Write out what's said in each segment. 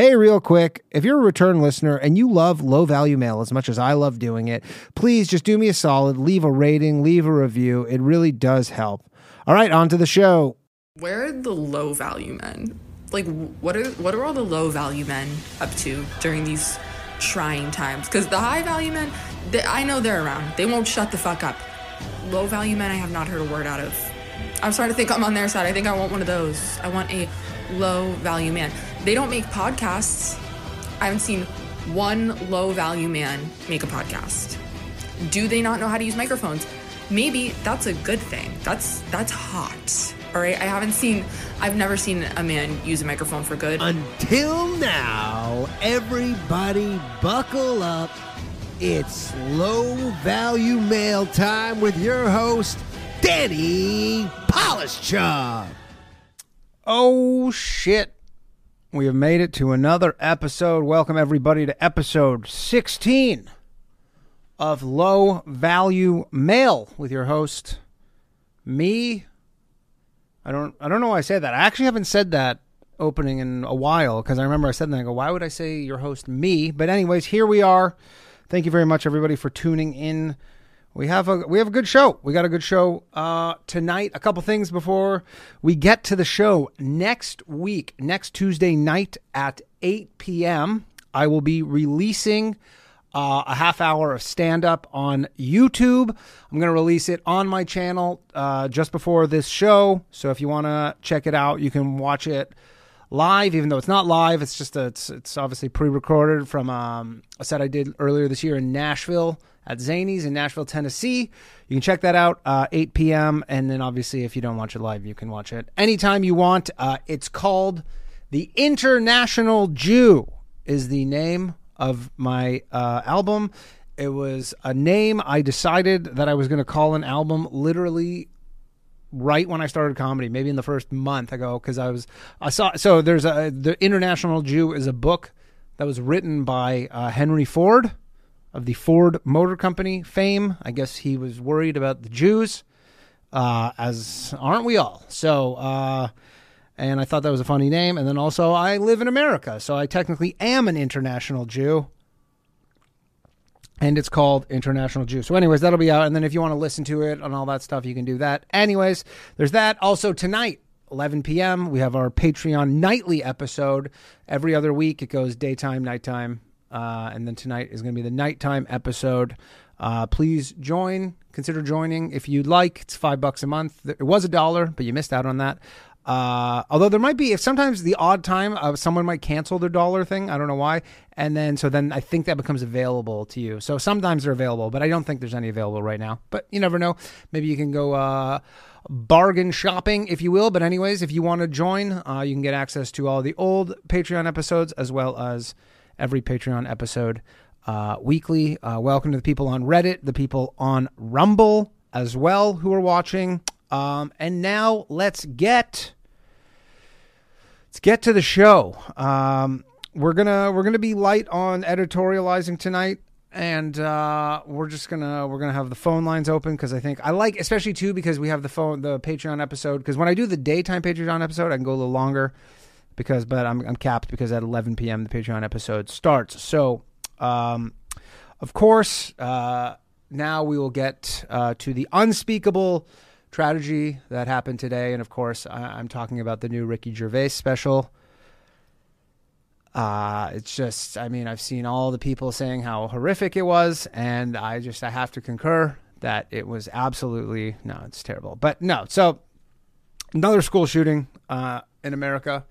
Hey, real quick, if you're a return listener and you love low-value mail as much as I love doing it, please just do me a solid, leave a rating, leave a review. It really does help. All right, on to the show. Where are the low-value men? Like, what are all the low-value men up to during these trying times? Because the high-value men, I know they're around. They won't shut the fuck up. Low-value men I have not heard a word out of. I'm starting to think I'm on their side. I think I want one of those. I want a low-value man. They don't make podcasts. I haven't seen one low-value man make a podcast. Do they not know how to use microphones? Maybe that's a good thing. That's hot. All right? I've never seen a man use a microphone for good. Until now, everybody buckle up. It's low-value mail time with your host, Danny Polishchuk. Oh, shit. We have made it to another episode. Welcome, everybody, to episode 16 of Low Value Mail with your host, me. I don't know why I say that. I actually haven't said that opening in a while because I remember I said that. I go, why would I say your host, me? But anyways, here we are. Thank you very much, everybody, for tuning in. We have a good show. We got a good show tonight. A couple things before we get to the show. Next week, next Tuesday night at 8 p.m., I will be releasing a half hour of stand-up on YouTube. I'm going to release it on my channel just before this show. So if you want to check it out, you can watch it live, even though it's not live. It's just it's obviously pre-recorded from a set I did earlier this year in Nashville, at Zany's in Nashville, Tennessee. You can check that out, 8 p.m. And then obviously if you don't watch it live, you can watch it anytime you want. It's called The International Jew is the name of my album. It was a name I decided that I was going to call an album literally right when I started comedy, maybe in the first month ago, because I saw there's The International Jew is a book that was written by Henry Ford, of the Ford Motor Company fame. I guess he was worried about the Jews, as aren't we all? So, and I thought that was a funny name. And then also I live in America, so I technically am an international Jew, and it's called International Jew. So anyways, that'll be out. And then if you want to listen to it and all that stuff, you can do that. Anyways, there's that. Also tonight, 11 p.m., we have our Patreon nightly episode. Every other week, it goes daytime, nighttime. And then tonight is going to be the nighttime episode. Please join. Consider joining if you'd like. It's $5 a month. It was $1, but you missed out on that. Although there might be, if sometimes the odd time, someone might cancel their $1 thing. I don't know why. And then, so I think that becomes available to you. So sometimes they're available, but I don't think there's any available right now. But you never know. Maybe you can go bargain shopping, if you will. But anyways, if you want to join, you can get access to all the old Patreon episodes as well as every Patreon episode weekly. Welcome to the people on Reddit, the people on Rumble as well who are watching. And now let's get to the show. We're gonna be light on editorializing tonight, and we're gonna have the phone lines open because I think I like, especially too, because we have the Patreon episode. Because when I do the daytime Patreon episode, I can go a little longer. But I'm capped because at 11 p.m. the Patreon episode starts. So, of course, now we will get to the unspeakable tragedy that happened today. And, of course, I'm talking about the new Ricky Gervais special. It's just, I mean, I've seen all the people saying how horrific it was. And I have to concur that it was absolutely, no, it's terrible. But, no, so another school shooting in America.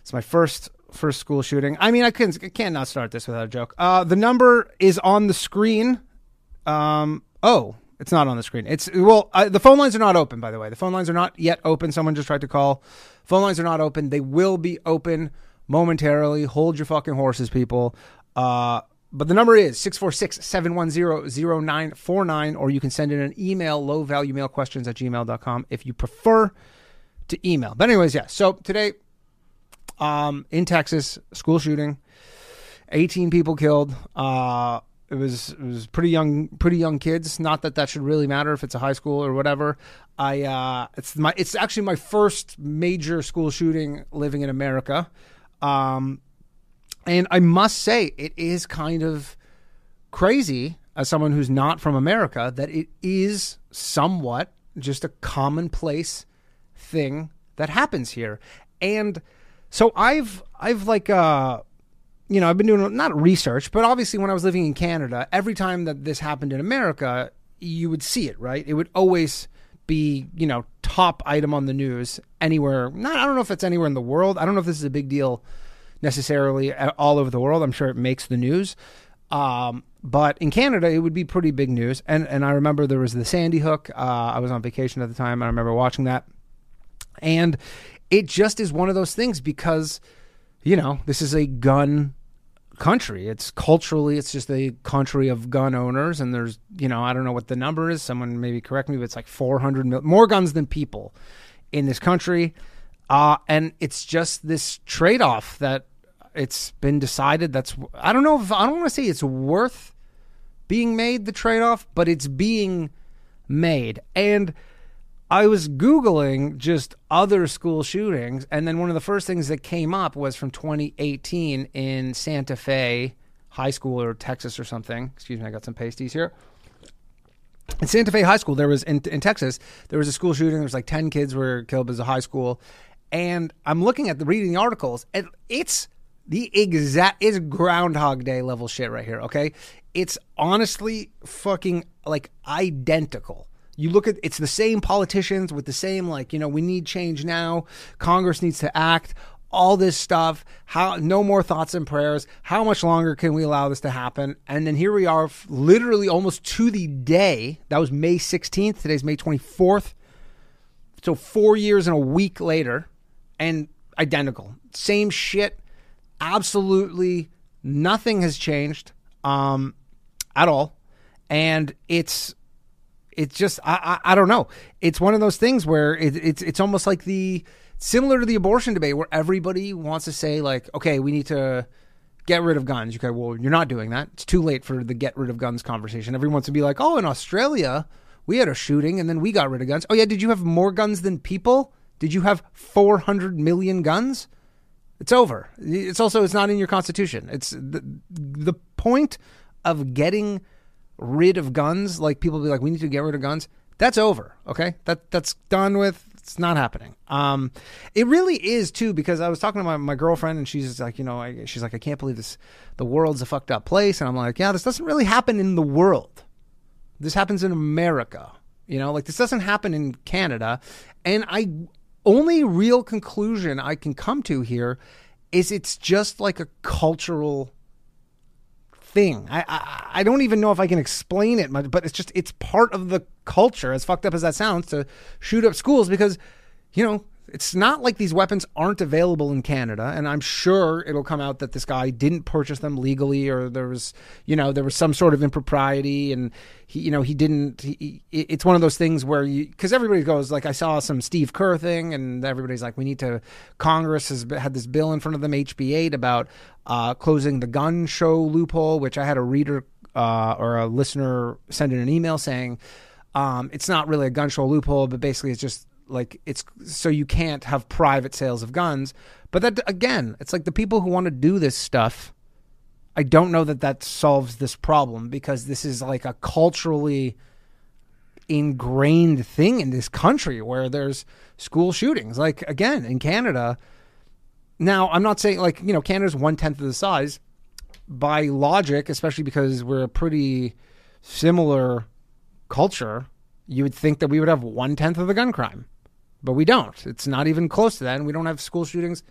It's my first school shooting. I mean, I can't not start this without a joke. The number is on the screen. Oh, it's not on the screen. The phone lines are not open, by the way. The phone lines are not yet open. Someone just tried to call. Phone lines are not open. They will be open momentarily. Hold your fucking horses, people. But the number is 646-710-0949, or you can send in an email, lowvaluemailquestions@gmail.com, if you prefer to email. But anyways, yeah, so today... in Texas, school shooting, 18 people killed. It was pretty young kids. Not that should really matter if it's a high school or whatever. It's actually my first major school shooting living in America. And I must say, it is kind of crazy, as someone who's not from America, that it is somewhat just a commonplace thing that happens here. And so I've been doing not research, but obviously when I was living in Canada, every time that this happened in America, you would see it, right? It would always be, top item on the news anywhere. I don't know if it's anywhere in the world. I don't know if this is a big deal necessarily all over the world. I'm sure it makes the news. But in Canada, it would be pretty big news. And I remember there was the Sandy Hook. I was on vacation at the time. I remember watching that. And it just is one of those things because, this is a gun country. It's culturally, it's just a country of gun owners. And there's, I don't know what the number is. Someone maybe correct me, but it's like 400 more guns than people in this country. And it's just this trade-off that it's been decided that's, I don't want to say it's worth being made, the trade-off, but it's being made. And I was Googling just other school shootings, and then one of the first things that came up was from 2018 in Santa Fe High School or Texas or something. Excuse me, I got some pasties here. In Santa Fe High School, there was, in Texas, there was a school shooting. There was like 10 kids were killed as a high school. And I'm looking at reading the articles, and it's Groundhog Day level shit right here, okay? It's honestly fucking like identical. You look at, it's the same politicians with the same, we need change now. Congress needs to act. All this stuff. No more thoughts and prayers. How much longer can we allow this to happen? And then here we are, literally almost to the day. That was May 16th. Today's May 24th. So 4 years and a week later, and identical. Same shit. Absolutely nothing has changed at all. And it's just, I don't know. It's one of those things where it's almost like similar to the abortion debate where everybody wants to say okay, we need to get rid of guns. Okay, well, you're not doing that. It's too late for the get rid of guns conversation. Everyone wants to be like, oh, in Australia, we had a shooting and then we got rid of guns. Oh yeah, did you have more guns than people? Did you have 400 million guns? It's over. It's also, it's not in your constitution. It's the point of getting rid of guns, like people be like, we need to get rid of guns. That's over. Okay. That's done with. It's not happening. It really is too, because I was talking to my girlfriend and she's like, she's like, I can't believe this. The world's a fucked up place. And I'm like, yeah, this doesn't really happen in the world. This happens in America, this doesn't happen in Canada. And only real conclusion I can come to here is it's just like a cultural thing. I don't even know if I can explain it much, but it's part of the culture, as fucked up as that sounds, to shoot up schools because, it's not like these weapons aren't available in Canada. And I'm sure it'll come out that this guy didn't purchase them legally, or there was some sort of impropriety, and it's one of those things where because everybody goes I saw some Steve Kerr thing and everybody's like, we need to, Congress has had this bill in front of them, HB8, about closing the gun show loophole, which I had a reader or a listener send in an email saying it's not really a gun show loophole, but basically it's just so you can't have private sales of guns. But that, again, it's like the people who want to do this stuff, I don't know that solves this problem, because this is like a culturally ingrained thing in this country where there's school shootings. Again, in Canada, now I'm not saying Canada's 1/10 of the size by logic, especially because we're a pretty similar culture. You would think that we would have 1/10 of the gun crime. But we don't. It's not even close to that, and we don't have school shootings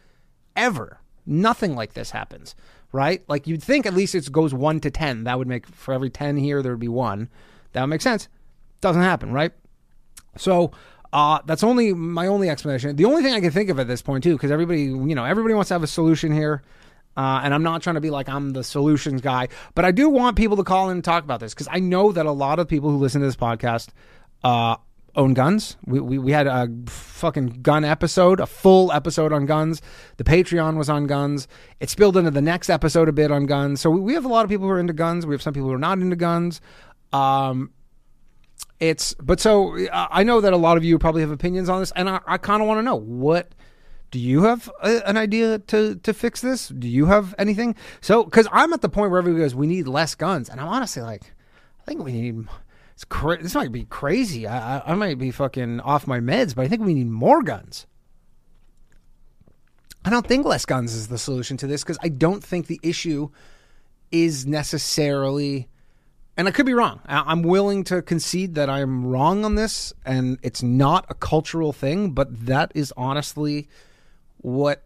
ever. Nothing like this happens, right? You'd think at least it goes 1 to 10. That would make, for every 10 here, there would be 1. That would make sense. Doesn't happen, right? So that's only my only explanation. The only thing I can think of at this point, too, because everybody wants to have a solution here. And I'm not trying to be I'm the solutions guy, but I do want people to call in and talk about this, because I know that a lot of people who listen to this podcast own guns. We had a fucking gun episode, a full episode on guns. The Patreon was on guns. It spilled into the next episode a bit on guns. So we have a lot of people who are into guns. We have some people who are not into guns. I know that a lot of you probably have opinions on this, and I kind of want to know what Do you have an idea to fix this? Do you have anything? So, because I'm at the point where everybody goes, we need less guns. And I'm honestly like, I think we need... This might be crazy. I might be fucking off my meds, but I think we need more guns. I don't think less guns is the solution to this, because I don't think the issue is necessarily... And I could be wrong. I'm willing to concede that I'm wrong on this, and it's not a cultural thing, but that is honestly what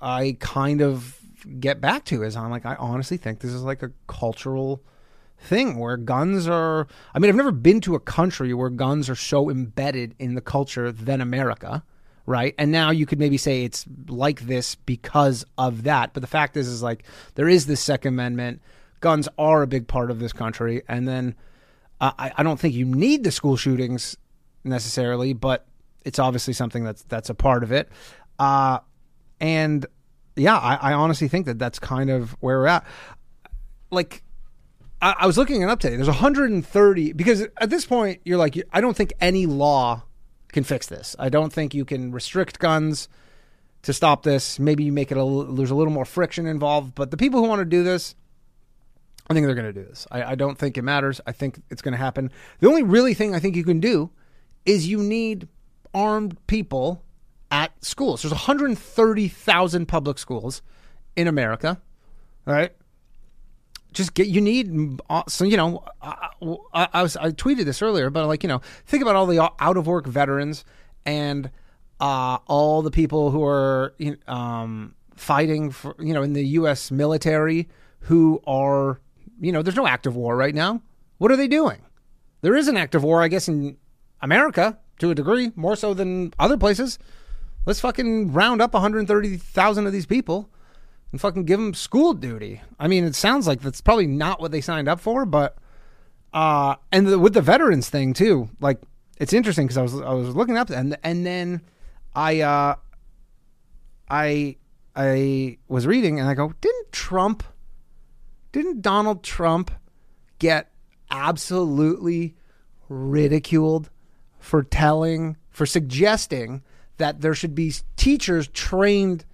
I kind of get back to, is I'm like, I honestly think this is like a cultural thing where guns are... I mean, I've never been to a country where guns are so embedded in the culture than America, right? And now you could maybe say it's like this because of that, but the fact is like, there is this Second Amendment... Guns are a big part of this country. And then I don't think you need the school shootings necessarily, but it's obviously something that's a part of it. And yeah, I honestly think that's kind of where we're at. Like, I was looking it up today. There's 130, because at this point you're like, I don't think any law can fix this. I don't think you can restrict guns to stop this. Maybe you make it there's a little more friction involved, but the people who want to do this, I think they're going to do this. I don't think it matters. I think it's going to happen. The only really thing I think you can do is you need armed people at schools. There's 130,000 public schools in America, right? I tweeted this earlier, but like, you know, think about all the out of work veterans and all the people who are fighting for, you know, in the U.S. military who are... You know, there's no active war right now. What are they doing? There is an active war, I guess, in America, to a degree, more so than other places. Let's fucking round up 130,000 of these people and fucking give them school duty. I mean, it sounds like that's probably not what they signed up for, but... with the veterans thing, too. Like, it's interesting, because I was looking up, and then I was reading, and I go, Didn't Donald Trump get absolutely ridiculed for suggesting that there should be teachers trained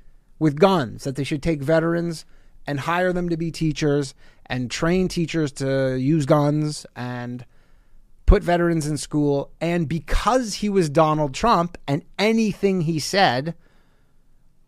with guns, that they should take veterans and hire them to be teachers and train teachers to use guns and put veterans in school? And because he was Donald Trump and anything he said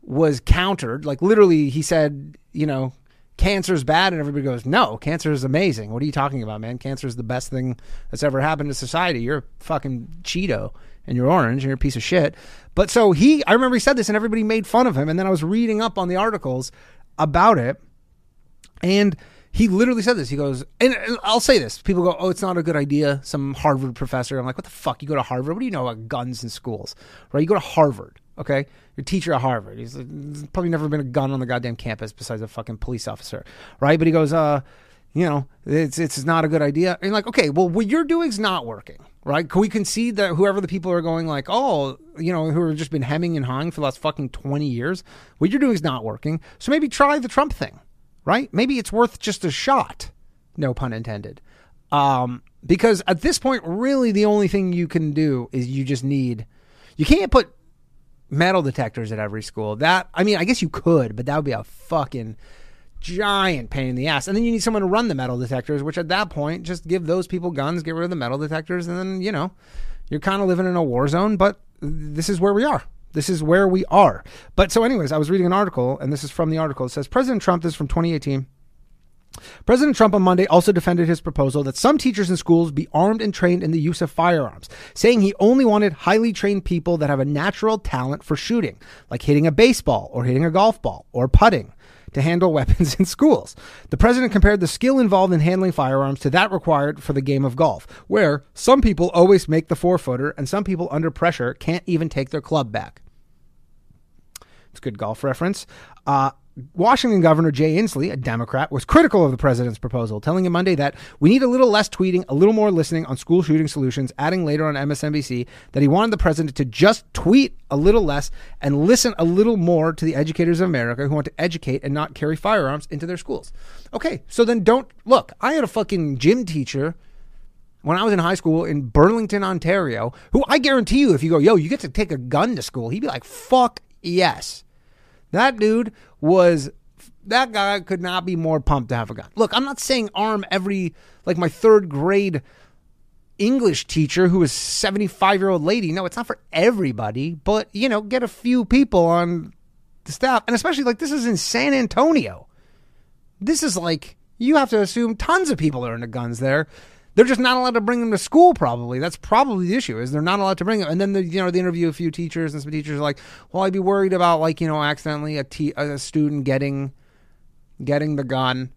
was countered, like literally he said, you know, cancer's bad, and everybody goes, no, cancer is amazing. What are you talking about, man? Cancer is the best thing that's ever happened to society. You're a fucking Cheeto, and you're orange, and you're a piece of shit. But so I remember he said this, and everybody made fun of him, and then I was reading up on the articles about it, and he literally said this. He goes, and I'll say this. People go, oh, it's not a good idea, some Harvard professor. I'm like, what the fuck? You go to Harvard? What do you know about guns in schools? Right? You go to Harvard. Okay, your teacher at Harvard. He's like, there's probably never been a gun on the goddamn campus besides a fucking police officer, right? But he goes, you know, it's not a good idea. And like, okay, well, what you're doing's not working, right? Can we concede that whoever the people are going like, oh, you know, who have just been hemming and hawing for the last fucking 20 years, what you're doing's not working. So maybe try the Trump thing, right? Maybe it's worth just a shot, no pun intended. Because at this point, really the only thing you can do is you can't put metal detectors at every school. I guess you could, but that would be a fucking giant pain in the ass. And then you need someone to run the metal detectors, which at that point, just give those people guns, get rid of the metal detectors, and then, you know, you're kind of living in a war zone, but this is where we are. This is where we are. But so anyways, I was reading an article, and this is from the article. It says, President Trump, this is from 2018. President Trump on Monday also defended his proposal that some teachers in schools be armed and trained in the use of firearms, saying he only wanted highly trained people that have a natural talent for shooting, like hitting a baseball or hitting a golf ball or putting, to handle weapons in schools. The president compared the skill involved in handling firearms to that required for the game of golf, where some people always make the four-footer and some people under pressure can't even take their club back. It's a good golf reference. Washington Governor Jay Inslee, a Democrat, was critical of the president's proposal, telling him Monday that we need a little less tweeting, a little more listening on school shooting solutions, adding later on MSNBC that he wanted the president to just tweet a little less and listen a little more to the educators of America who want to educate and not carry firearms into their schools. Okay, so then look, I had a fucking gym teacher when I was in high school in Burlington, Ontario, who I guarantee you, if you go, yo, you get to take a gun to school, he'd be like, fuck Yes. That guy could not be more pumped to have a gun. Look, I'm not saying arm every, like my third grade English teacher who is 75-year-old lady. No, it's not for everybody, but, you know, get a few people on the staff. And especially, like, this is in San Antonio. This is like, you have to assume tons of people are into guns there. They're just not allowed to bring them to school, probably. That's probably the issue, is they're not allowed to bring them. And then, they interview a few teachers, and some teachers are like, well, I'd be worried about, like, you know, accidentally a student getting the gun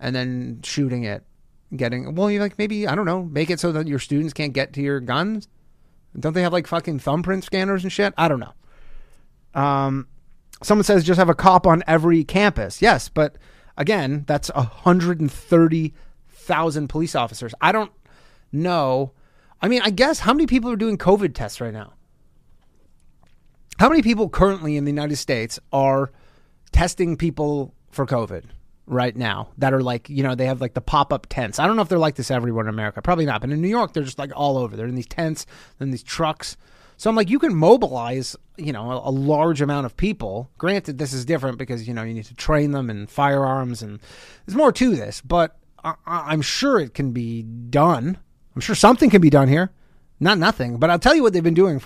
and then shooting it. Well, you're like, maybe, I don't know, make it so that your students can't get to your guns. Don't they have, like, fucking thumbprint scanners and shit? I don't know. Someone says just have a cop on every campus. Yes, but again, that's 130,000 police officers. I don't know. I mean, I guess, how many people are doing COVID tests right now? How many people currently in the United States are testing people for COVID right now that are like, you know, they have like the pop-up tents. I don't know if they're like this everywhere in America. Probably not. But in New York, they're just like all over. They're in these tents, then these trucks. So I'm like, you can mobilize, you know, a large amount of people. Granted, this is different because, you know, you need to train them and firearms and there's more to this, but I'm sure it can be done. I'm sure something can be done here. Not nothing, but I'll tell you what they've been doing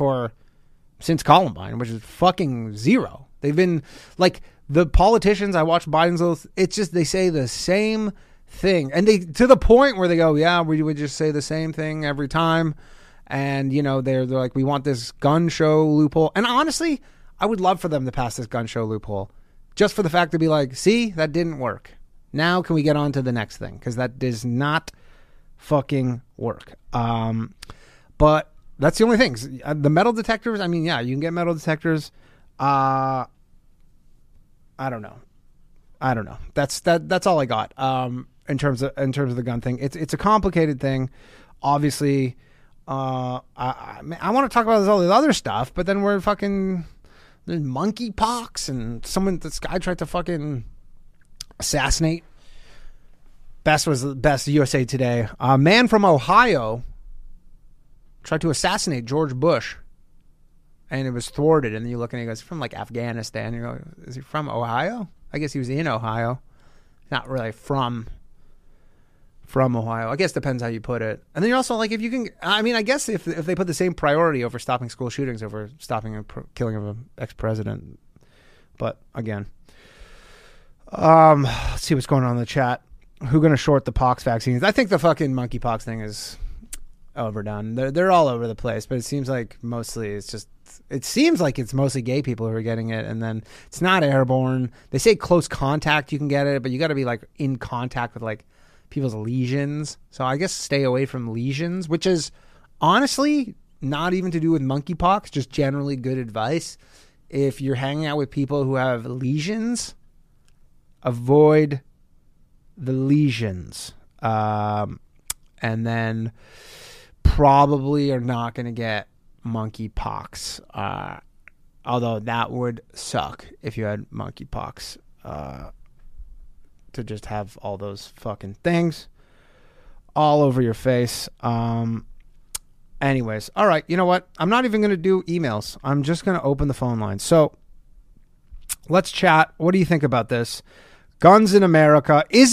since Columbine, which is fucking zero. They've been like, the politicians, I watch Biden's little, it's just, they say the same thing. And they, to the point where they go, yeah, we would just say the same thing every time. And, you know, they're like, we want this gun show loophole. And honestly, I would love for them to pass this gun show loophole. Just for the fact to be like, see, that didn't work. Now can we get on to the next thing? Because that does not fucking work. But that's the only thing. The metal detectors, I mean, yeah, you can get metal detectors. I don't know. That's all I got. In terms of the gun thing, it's a complicated thing. Obviously, I want to talk about all this other stuff, but then we're fucking, there's monkeypox and this guy tried to fucking assassinate. Best USA Today. A man from Ohio tried to assassinate George Bush. And it was thwarted. And then you look and he goes, from like Afghanistan. You go, is he from Ohio? I guess he was in Ohio. Not really from Ohio. I guess depends how you put it. And then you're also like, if you can, I mean, I guess if they put the same priority over stopping school shootings over stopping a killing of an ex-president. But again, let's see what's going on in the chat. Who's going to short the pox vaccines? I think the fucking monkeypox thing is overdone. They're all over the place, but it seems like it's mostly gay people who are getting it, and then it's not airborne. They say close contact you can get it, but you got to be like in contact with like people's lesions. So I guess stay away from lesions, which is honestly not even to do with monkeypox, just generally good advice. If you're hanging out with people who have lesions, avoid the lesions. And then probably are not going to get monkeypox, although that would suck if you had monkeypox, to just have all those fucking things all over your face. Anyways, all right, you know what? I'm not even going to do emails. I'm just going to open the phone line. So let's chat. What do you think about this? Guns in America. Is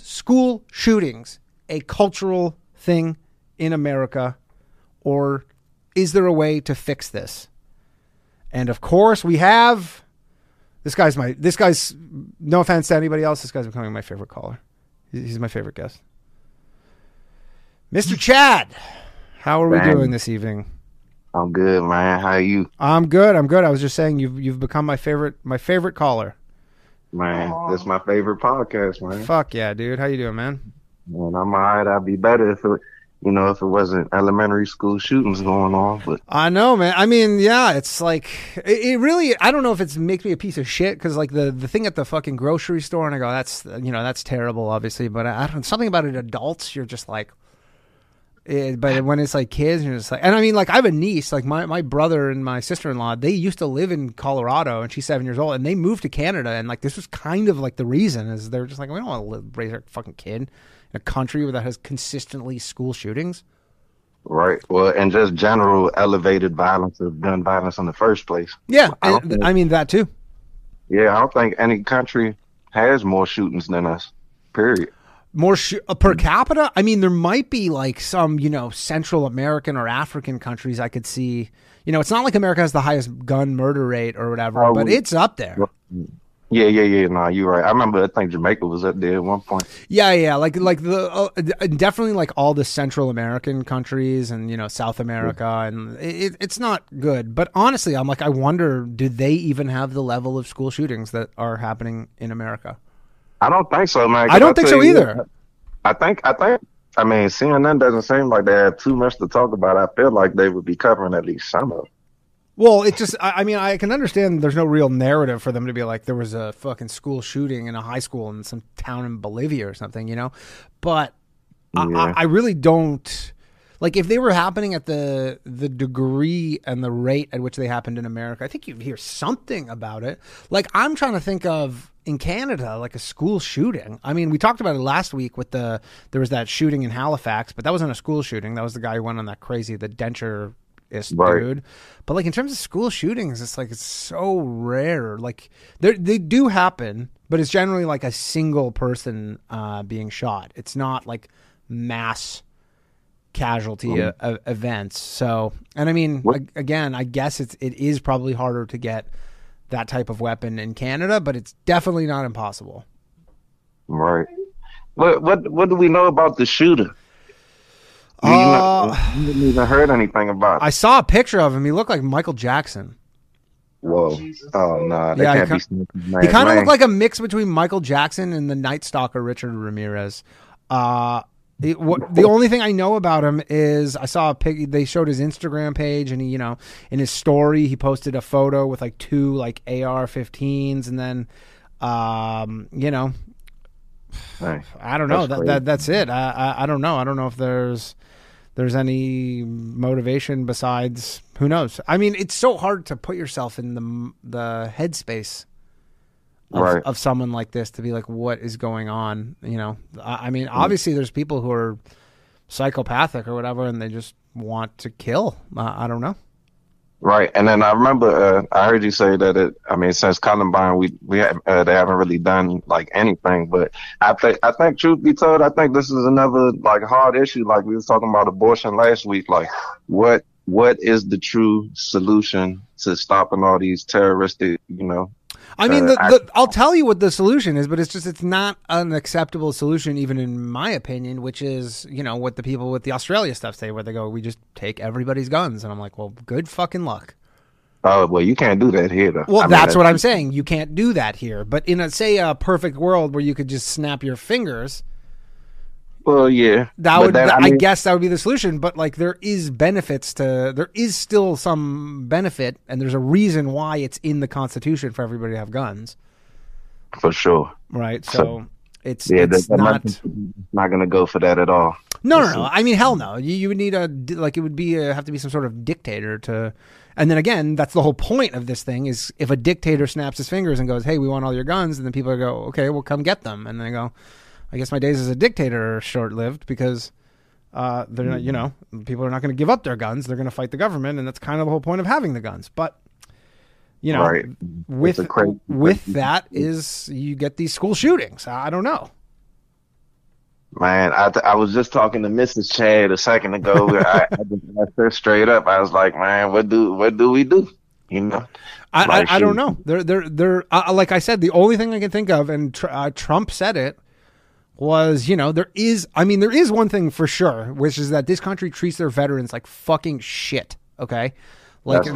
school shootings a cultural thing in America? Or is there a way to fix this? And of course we have, this guy's no offense to anybody else, this guy's becoming my favorite caller. He's my favorite guest. Mr. Chad, how are we doing this evening? I'm good, Ryan. How are you? I'm good. I was just saying you've become my favorite caller. Man, that's my favorite podcast, man. Fuck yeah, dude. How you doing, man? Man, I'm alright. I'd be better if it wasn't elementary school shootings going on, but I know, man. I mean, yeah, it's like it really. I don't know if it makes me a piece of shit because, like, the thing at the fucking grocery store, and I go, that's terrible, obviously. But I don't, something about it, adults, you're just like, but when it's like kids, you're just like, and I mean, like, I have a niece, like my brother and my sister-in-law, they used to live in Colorado, and she's 7 years old, and they moved to Canada, and like this was kind of like the reason is they're just like, we don't want to raise our fucking kid in a country that has consistently school shootings. Right. Well, and just general elevated violence of gun violence in the first place. Yeah. I mean that too. Yeah. I don't think any country has more shootings than us, period. More per capita? I mean, there might be like some, you know, Central American or African countries I could see. You know, it's not like America has the highest gun murder rate or whatever, but it's up there. Yeah. No, you're right. I remember, I think Jamaica was up there at one point. Yeah. Like the definitely like all the Central American countries and, you know, South America. And it's not good. But honestly, I'm like, I wonder, do they even have the level of school shootings that are happening in America? I don't think so, man. I don't think so either. I mean, CNN doesn't seem like they have too much to talk about. I feel like they would be covering at least some of it. Well, it's just, I mean, I can understand there's no real narrative for them to be like, there was a fucking school shooting in a high school in some town in Bolivia or something, you know? But yeah. I really don't, like, if they were happening at the degree and the rate at which they happened in America, I think you'd hear something about it. Like, I'm trying to think of, in Canada, like a school shooting. I mean, we talked about it last week with there was that shooting in Halifax, but that wasn't a school shooting. That was the guy who went on that crazy, the denture dude. But like in terms of school shootings, it's like, it's so rare. Like they do happen, but it's generally like a single person being shot. It's not like mass casualty events. So, and I mean, again, I guess it is probably harder to get that type of weapon in Canada, but it's definitely not impossible. Right. What do we know about the shooter? You didn't even heard anything about it. I saw a picture of him. He looked like Michael Jackson. Whoa. Oh, no. That can't be sneaky. He kind of looked like a mix between Michael Jackson and the Night Stalker, Richard Ramirez. The only thing I know about him is I saw a pic. They showed his Instagram page, and he, you know, in his story, he posted a photo with like two like AR-15s, and then, you know, nice. I don't know. That's it. I don't know. I don't know if there's any motivation besides who knows. I mean, it's so hard to put yourself in the headspace of someone like this to be like, what is going on? You know, I mean, obviously there's people who are psychopathic or whatever, and they just want to kill. I don't know. Right. And then I remember, I heard you say that since Columbine, they haven't really done like anything, but I think truth be told, I think this is another like hard issue. Like we were talking about abortion last week. Like what is the true solution to stopping all these terroristic, you know, I mean, I'll tell you what the solution is, but it's not an acceptable solution, even in my opinion, which is, you know, what the people with the Australia stuff say, where they go, we just take everybody's guns. And I'm like, well, good fucking luck. Oh, well, you can't do that here, though. Well, that's what I'm saying. You can't do that here. But in a perfect world where you could just snap your fingers. Well, yeah. I guess that would be the solution. But like, there is still some benefit, and there's a reason why it's in the Constitution for everybody to have guns. For sure. Right. So it's not going to go for that at all. No. I mean, hell no. You would need have to be some sort of dictator to, and then again, that's the whole point of this thing is if a dictator snaps his fingers and goes, "Hey, we want all your guns," and then people go, "Okay, well, come get them," and they go, I guess my days as a dictator are short-lived because they're not, you know, people are not going to give up their guns. They're going to fight the government, and that's kind of the whole point of having the guns. But, you know, with that is you get these school shootings. I don't know. Man, I was just talking to Mrs. Chad a second ago. I asked her straight up. I was like, man, what do we do? You know, I don't know. They're like I said, the only thing I can think of, and Trump said it, was, you know, there is one thing for sure, which is that this country treats their veterans like fucking shit, okay? Like,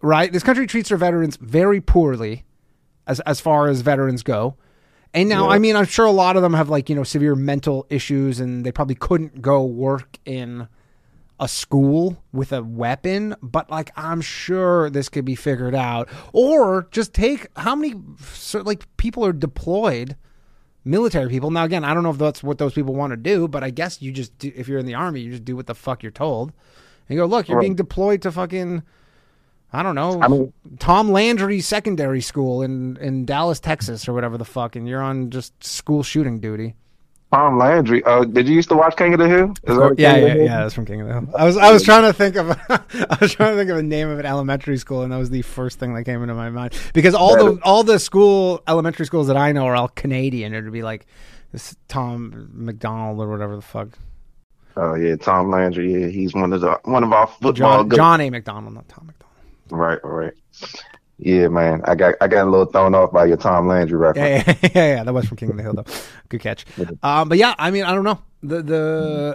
right? This country treats their veterans very poorly as far as veterans go. And now, yeah. I mean, I'm sure a lot of them have, like, you know, severe mental issues, and they probably couldn't go work in a school with a weapon, but like, I'm sure this could be figured out. Or just take how many, like, people are deployed, military people. Now, again, I don't know if that's what those people want to do, but I guess you just do, if you're in the army, you just do what the fuck you're told. And you go, look, you're being deployed to fucking, I don't know, Tom Landry Secondary School in Dallas, Texas, or whatever the fuck, and you're on just school shooting duty. Tom Landry. Did you used to watch King of the Hill? Yeah, that's from King of the Hill. I was trying to think of a name of an elementary school, and that was the first thing that came into my mind, because all the elementary schools that I know are all Canadian. It would be like this Tom McDonald or whatever the fuck. Oh yeah, Tom Landry. Yeah, he's one of our football. John A. McDonald, not Tom McDonald. Right. Yeah, man, I got a little thrown off by your Tom Landry reference. Yeah. That was from King of the Hill, though. Good catch. But yeah, I mean, I don't know. The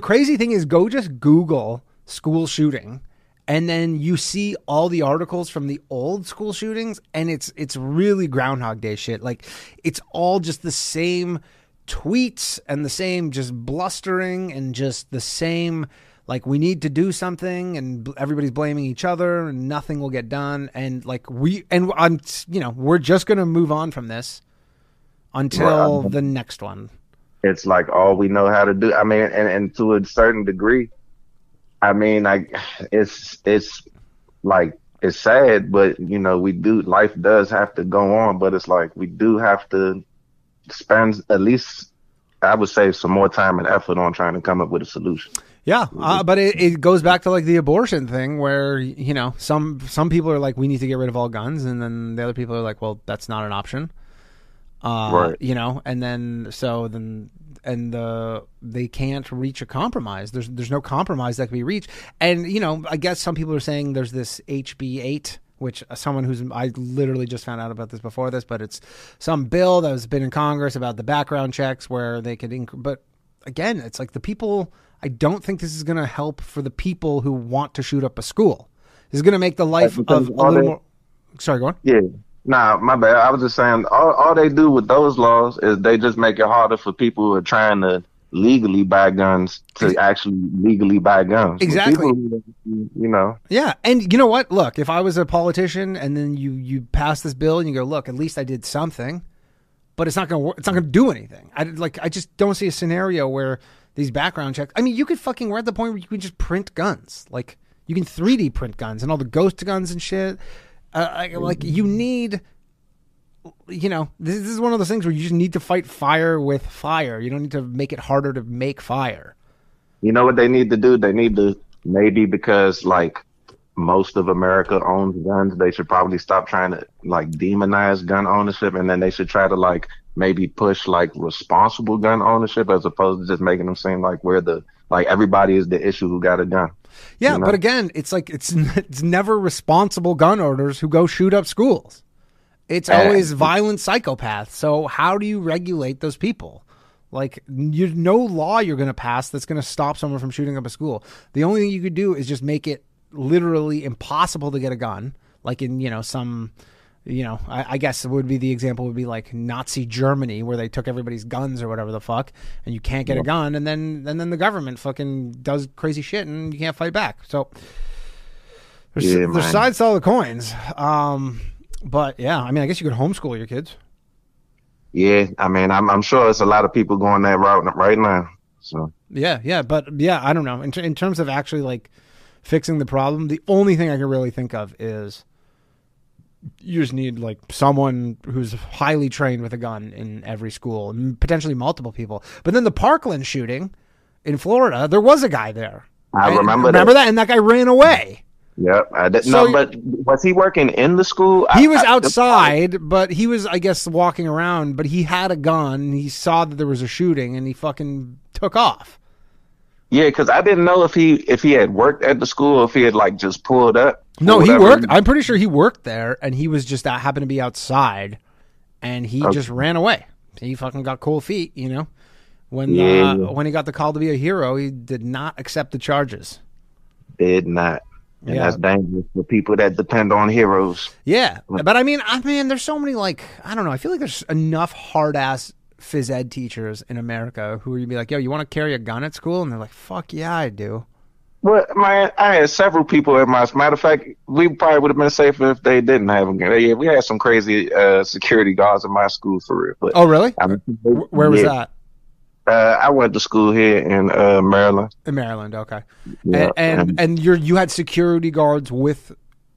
crazy thing is, go just Google school shooting, and then you see all the articles from the old school shootings, and it's really Groundhog Day shit. Like, it's all just the same tweets and the same just blustering and just the same. Like, we need to do something, and everybody's blaming each other, and nothing will get done. And like we're just gonna move on from this until the next one. It's like all we know how to do. I mean, and to a certain degree, I mean, like it's like it's sad, but you know, life does have to go on. But it's like we do have to spend at least, I would say, some more time and effort on trying to come up with a solution. Yeah, but it goes back to like the abortion thing, where you know some people are like, we need to get rid of all guns, and then the other people are like, well, that's not an option, right? You know, and then they can't reach a compromise. There's no compromise that can be reached, and you know, I guess some people are saying there's this HB8. Which someone I literally just found out about this before this, but it's some bill that has been in Congress about the background checks where they could, but again, it's like the people, I don't think this is going to help for the people who want to shoot up a school. This is going to make the life of a little more. Sorry, go on. Yeah. Nah, my bad. I was just saying all they do with those laws is they just make it harder for people who are trying to legally buy guns to actually legally buy guns. Exactly. People, you know. Yeah, and you know what? Look, if I was a politician and then you pass this bill and you go, look, at least I did something, but it's not going to work. It's not going to do anything. I just don't see a scenario where these background checks. I mean, we're at the point where you can just print guns. Like, you can 3D print guns and all the ghost guns and shit. You need. You know, this is one of those things where you just need to fight fire with fire. You don't need to make it harder to make fire. You know what they need to do? They need to, maybe because like most of America owns guns, they should probably stop trying to like demonize gun ownership, and then they should try to like maybe push like responsible gun ownership, as opposed to just making them seem like we're the, like everybody is the issue who got a gun. Yeah, you know? But again, it's like it's never responsible gun owners who go shoot up schools. It's always violent psychopaths. So how do you regulate those people? Like, no law you're going to pass that's going to stop someone from shooting up a school. The only thing you could do is just make it literally impossible to get a gun. Like in, you know, some, you know, I guess the example would be like Nazi Germany, where they took everybody's guns or whatever the fuck, and you can't get a gun. And then the government fucking does crazy shit and you can't fight back. So there's sides to all the coins. But yeah, I mean, I guess you could homeschool your kids. Yeah, I mean, I'm sure there's a lot of people going that route right now. So yeah, but yeah, I don't know. In terms of actually like fixing the problem, the only thing I can really think of is you just need like someone who's highly trained with a gun in every school, and potentially multiple people. But then the Parkland shooting in Florida, there was a guy there. I remember that, and that guy ran away. Yep. But was he working in the school? He was outside, but he was, I guess, walking around, but he had a gun. He saw that there was a shooting and he fucking took off. Yeah, because I didn't know if he had worked at the school, or if he had like just pulled up. No, he worked. I'm pretty sure he worked there, and he was just happened to be outside, and he just ran away. He fucking got cold feet, you know. When he got the call to be a hero, he did not accept the charges. Did not. And that's dangerous for people that depend on heroes. Yeah, but I mean, there's so many, like, I don't know. I feel like there's enough hard-ass phys ed teachers in America who you'd be like, yo, you want to carry a gun at school? And they're like, fuck yeah, I do. Well, man, I had several people at my... Matter of fact, we probably would have been safer if they didn't have a gun. Yeah, we had some crazy security guards in my school for real. But, oh, really? I mean, where was that? I went to school here in Maryland. In Maryland, okay. Yeah. And you had security guards with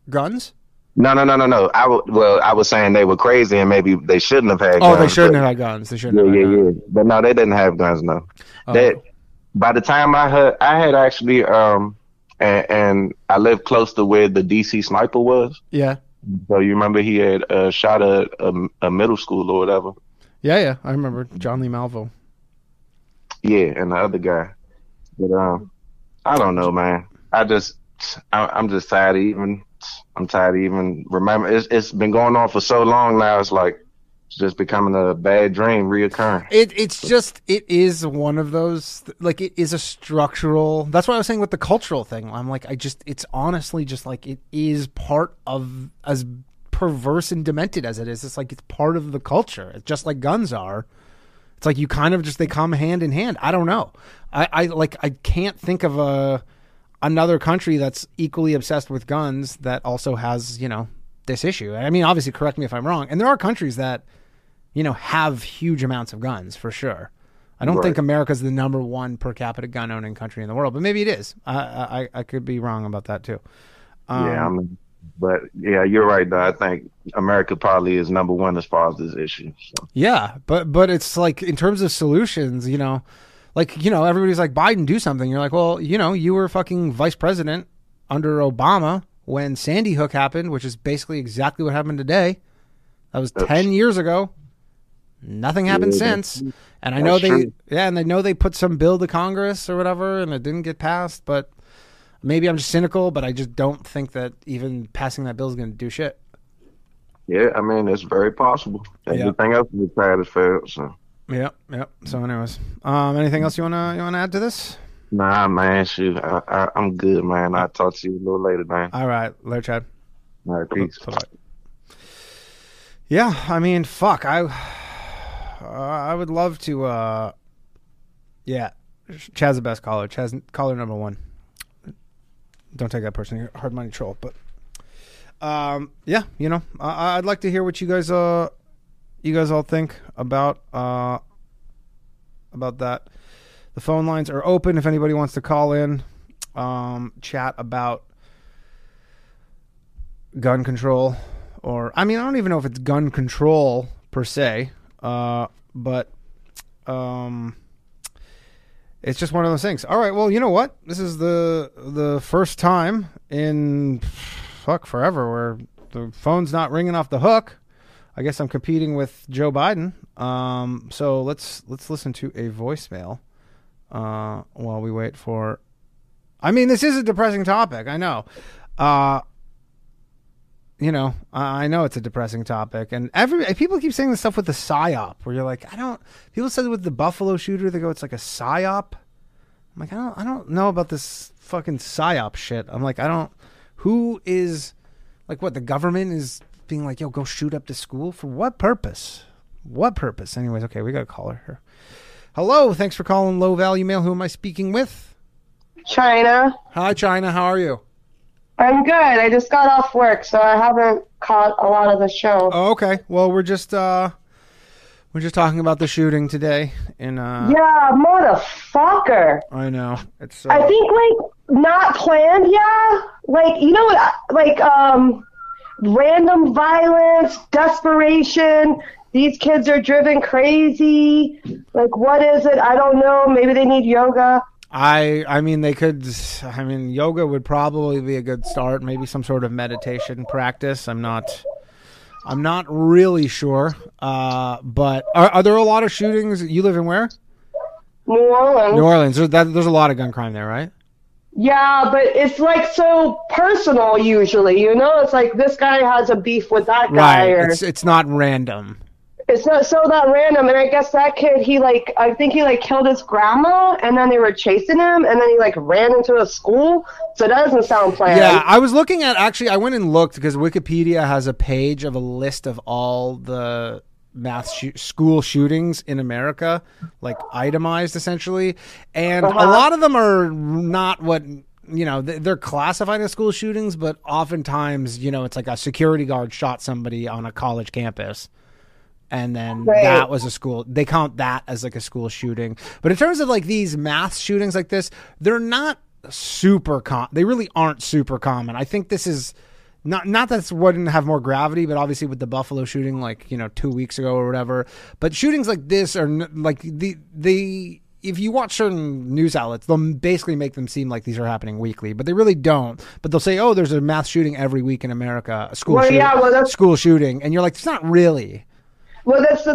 guns? No. I was saying they were crazy and maybe they shouldn't have had guns. Oh, they shouldn't have had guns. They shouldn't have had guns. Yeah. But no, they didn't have guns, no. Oh. By the time I heard, I had actually, and I lived close to where the DC sniper was. Yeah. So you remember he had shot a middle school or whatever. Yeah. I remember John Lee Malvo. Yeah, and the other guy. But I don't know, man. I'm just tired of even... remember. It's been going on for so long now. It's like it's just becoming a bad dream reoccurring. It is one of those, like, it is a structural. That's what I was saying with the cultural thing. I'm like, it's honestly just like, it is part of, as perverse and demented as it is. It's like, it's part of the culture. It's just like guns are. It's like you kind of just, they come hand in hand. I don't know. I can't think of another country that's equally obsessed with guns that also has, this issue. I mean, obviously, correct me if I'm wrong. And there are countries that, have huge amounts of guns for sure. I don't think America's the number one per capita gun owning country in the world, but maybe it is. I could be wrong about that too. But yeah, you're right though. I think America probably is number one as far as this issue. So. Yeah. But it's like, in terms of solutions, everybody's like, Biden, do something. You're like, well, you were fucking vice president under Obama when Sandy Hook happened, which is basically exactly what happened today. That was 10 years ago. Nothing happened since. And I know they put some bill to Congress or whatever, and it didn't get passed. But maybe I'm just cynical, but I just don't think that even passing that bill is going to do shit. Yeah, I mean, it's very possible. Everything else we tried has failed, so. Yep. So, anyways, anything else you wanna add to this? Nah, man, shoot, I'm good, man. I'll talk to you a little later, man. All right, later, Chad. All right, peace. Bye-bye. Yeah, I mean, fuck, I would love to. Chad's the best caller. Chad's caller number one. Don't take that person. You're a hard money troll, but I'd like to hear what you guys you guys all think about that. The phone lines are open if anybody wants to call in, chat about gun control, or I mean, I don't even know if it's gun control per se, but it's just one of those things. All right, well, you know what? This is the first time in forever where the phone's not ringing off the hook. I guess I'm competing with Joe Biden. So let's listen to a voicemail while we wait for... I mean, this is a depressing topic, I know. I know it's a depressing topic. And people keep saying this stuff with the PSYOP, where you're like, people said with the Buffalo shooter, they go, it's like a PSYOP. I'm like, I don't know about this fucking PSYOP shit. I'm like, who is... Like, what, the government is... being like, yo, go shoot up the school? For what purpose? Anyways, okay, we got to call her. Hello, thanks for calling Low Value Mail. Who am I speaking with? China. Hi, China. How are you? I'm good. I just got off work, so I haven't caught a lot of the show. Oh, okay. Well, we're just talking about the shooting today. Yeah, motherfucker. I know. It's. I think, like, not planned, yeah? Like, you know what, like, random violence, desperation. These kids are driven crazy. Like, what is it? I don't know. Maybe they need yoga. I mean, yoga would probably be a good start. Maybe some sort of meditation practice. I'm not really sure. But are there a lot of shootings? You live in where? New Orleans. There's a lot of gun crime there, right? Yeah, but it's like so personal usually, It's like this guy has a beef with that guy. Right, or, it's not random. It's not so that random, and I guess that kid, I think he killed his grandma, and then they were chasing him, and then he ran into a school, so that doesn't sound planned. Yeah, I was looking at, actually, I went and looked, because Wikipedia has a page of a list of all the... mass school shootings in America, itemized essentially, and a lot of them are not what they're classified as school shootings, but oftentimes it's like a security guard shot somebody on a college campus, and then that was a school. They count that as a school shooting. But in terms of these mass shootings like this, they're not super common. They really aren't super common. I think this is. Not that it wouldn't have more gravity, but obviously with the Buffalo shooting, like, 2 weeks ago or whatever. But shootings like this are like the if you watch certain news outlets, they'll basically make them seem like these are happening weekly, but they really don't. But they'll say, "Oh, there's a mass shooting every week in America, a school shooting, that's school shooting," and you're like, "It's not really." Well, that's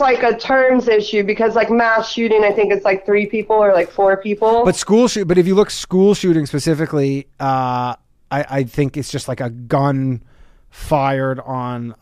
like a terms issue because like mass shooting, I think it's like 3 people or like 4 people. But but if you look school shooting specifically, I think it's just like a gun fired on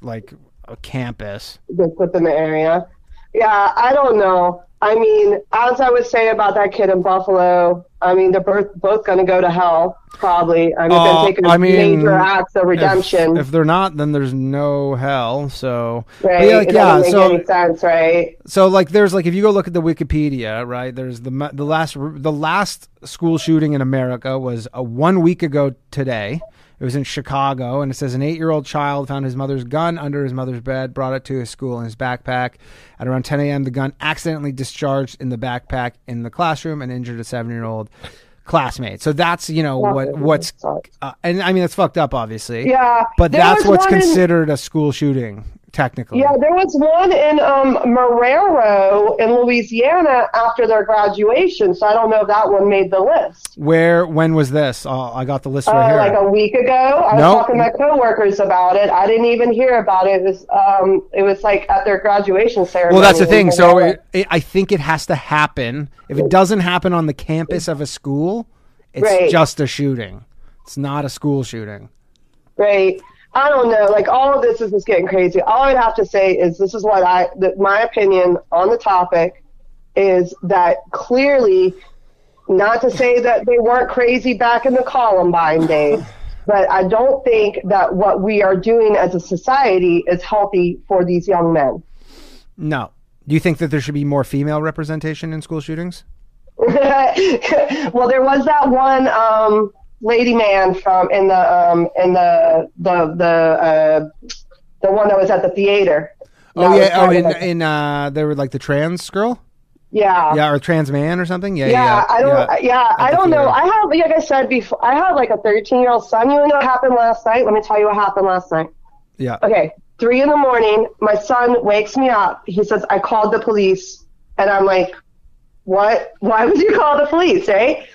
like a campus. Just within the area. Yeah, I don't know. I mean, as I would say about that kid in Buffalo, I mean, they're both going to go to hell, probably. I mean, they've been taking major acts of redemption. If they're not, then there's no hell. So, right. Yeah, it doesn't make any sense, right? So, like, there's like, if you go look at the Wikipedia, right? There's the last school shooting in America was 1 week ago today. It was in Chicago, and it says an 8-year-old child found his mother's gun under his mother's bed, brought it to his school in his backpack. At around 10 a.m., the gun accidentally discharged in the backpack in the classroom and injured a 7-year-old classmate. So that's, what's and I mean, it's fucked up, obviously. Yeah. But that's what's considered a school shooting, technically. Yeah, there was one in Marrero in Louisiana after their graduation, so I don't know if that one made the list. When was this? I got the list right here. Like a week ago. I was talking to my coworkers about it. I didn't even hear about it. It was like at their graduation ceremony. Well, that's the thing. So I think it has to happen. If it doesn't happen on the campus of a school, it's just a shooting. It's not a school shooting. Right. I don't know. Like, all of this is just getting crazy. All I'd have to say is this is what my opinion on the topic is, that clearly, not to say that they weren't crazy back in the Columbine days, but I don't think that what we are doing as a society is healthy for these young men. No. Do you think that there should be more female representation in school shootings? Well, there was that one... lady man from in the one that was at the theater. Oh yeah, there were like the trans girl. Yeah. Yeah, or trans man or something. Yeah. I don't know. I have, like I said before, I have like a 13-year-old son. You know what happened last night? Let me tell you what happened last night. Yeah. Okay, 3 a.m, my son wakes me up. He says, "I called the police," and I'm like, "What? Why would you call the police, right?"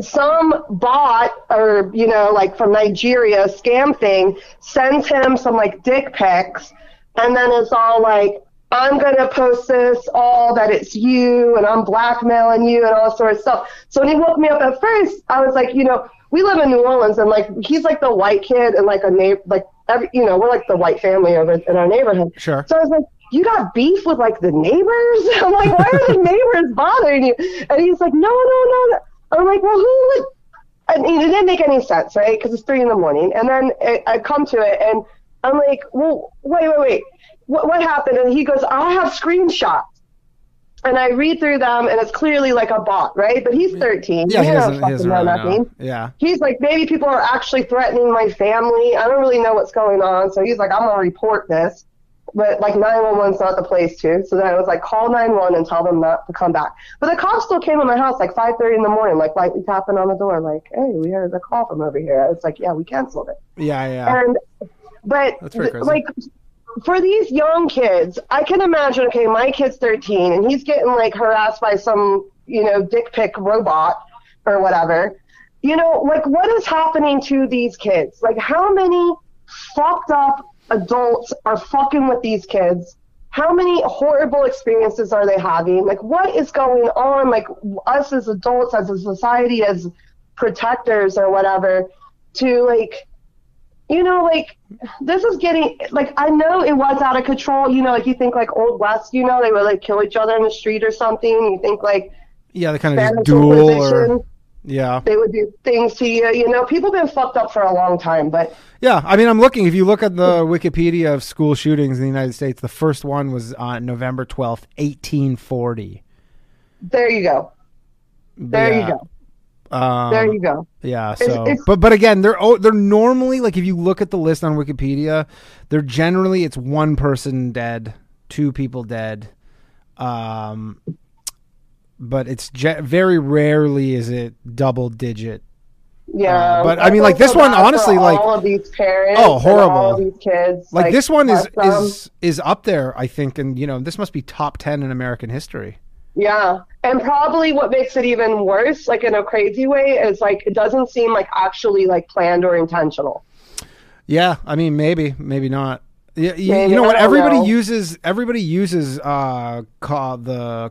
Some bot or, like from Nigeria scam thing sends him some like dick pics, and then it's all like, "I'm going to post this, all that it's you, and I'm blackmailing you," and all sorts of stuff. So when he woke me up at first, I was like, we live in New Orleans, and like, he's like the white kid and like a neighbor, like we're like the white family over in our neighborhood. Sure. So I was like, "You got beef with like the neighbors?" I'm like, "Why are the neighbors bothering you?" And he's like, No. I'm like, well, who would? I mean, it didn't make any sense, right? Because it's 3 a.m. And then I come to it, and I'm like, well, wait. What happened? And he goes, "I have screenshots." And I read through them, and it's clearly like a bot, right? But he's 13. Yeah, he doesn't know nothing. Yeah. He's like, maybe people are actually threatening my family. I don't really know what's going on. So he's like, "I'm going to report this." But like 911's not the place to. So then I was like, call 911 and tell them not to come back. But the cops still came to my house like 5:30 a.m, like lightly tapping on the door, like, "Hey, we heard a call from over here." I was like, "Yeah, we canceled it." Yeah. But like for these young kids, I can imagine. Okay, my kid's 13, and he's getting like harassed by some dick pic robot or whatever. Like what is happening to these kids? Like how many fucked up adults are fucking with these kids? How many horrible experiences are they having? Like, what is going on? Like, us as adults, as a society, as protectors or whatever, to like, like this is getting, like, I know it was out of control, like you think like Old West, they would like kill each other in the street or something. You think like, yeah, they kind of just duel or... Yeah. They would do things to you. People have been fucked up for a long time, but... Yeah, I mean, I'm looking. If you look at the Wikipedia of school shootings in the United States, the first one was on November 12th, 1840. There you go. Yeah, so... But again, they're normally... Like, if you look at the list on Wikipedia, they're generally... It's one person dead, 2 people dead. But it's very rarely is it double digit Yeah, but I mean, like this one, honestly, like all of these parents, oh, horrible, all these kids. Like this one is up there, I think, and you know, this must be top 10 in American history. Yeah, and probably what makes it even worse, like in a crazy way, is like it doesn't seem like actually like planned or intentional. Yeah, I mean, maybe not. You know what? Everybody uses the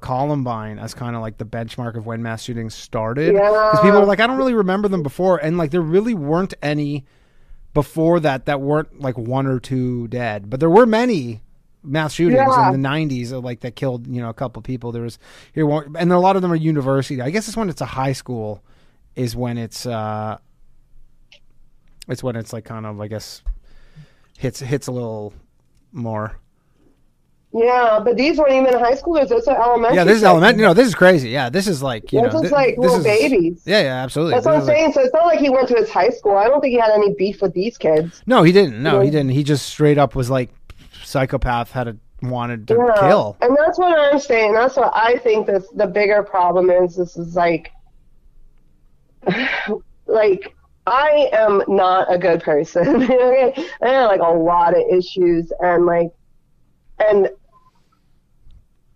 Columbine as kind of like the benchmark of when mass shootings started. Because people are like, I don't really remember them before, and like there really weren't any before that weren't like one or two dead, but there were many mass shootings in the 90s, like that killed, you know, a couple people. There was and a lot of them are university. I guess it's when it's a high school is when it's when it's like kind of, I guess, hits a little more. Yeah, but these weren't even high schoolers. It's an elementary. Yeah, this is elementary. No, this is crazy. Yeah, this is like, you know, this is like little babies. Yeah, absolutely. That's what I'm saying. So it's not like he went to his high school. I don't think he had any beef with these kids. No, he didn't. He just straight up was like psychopath, wanted to kill. And that's what I'm saying. That's what I think the bigger problem is. This is like, like, I am not a good person. Okay? I have like a lot of issues, and like, and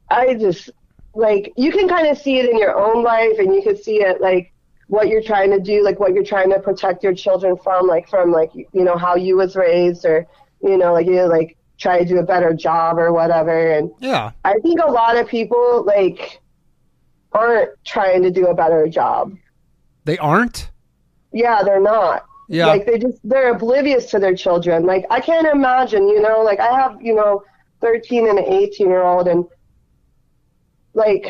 I just like, you can kind of see it in your own life, and you can see it like what you're trying to do, like what you're trying to protect your children from like, you know, how you was raised, or, you know, like, you like try to do a better job or whatever. And yeah, I think a lot of people like aren't trying to do a better job. They aren't? Yeah, they're not. Yeah. Like, they're oblivious to their children. Like, I can't imagine, you know, like, I have, you know, 13 and an 18-year-old, and, like,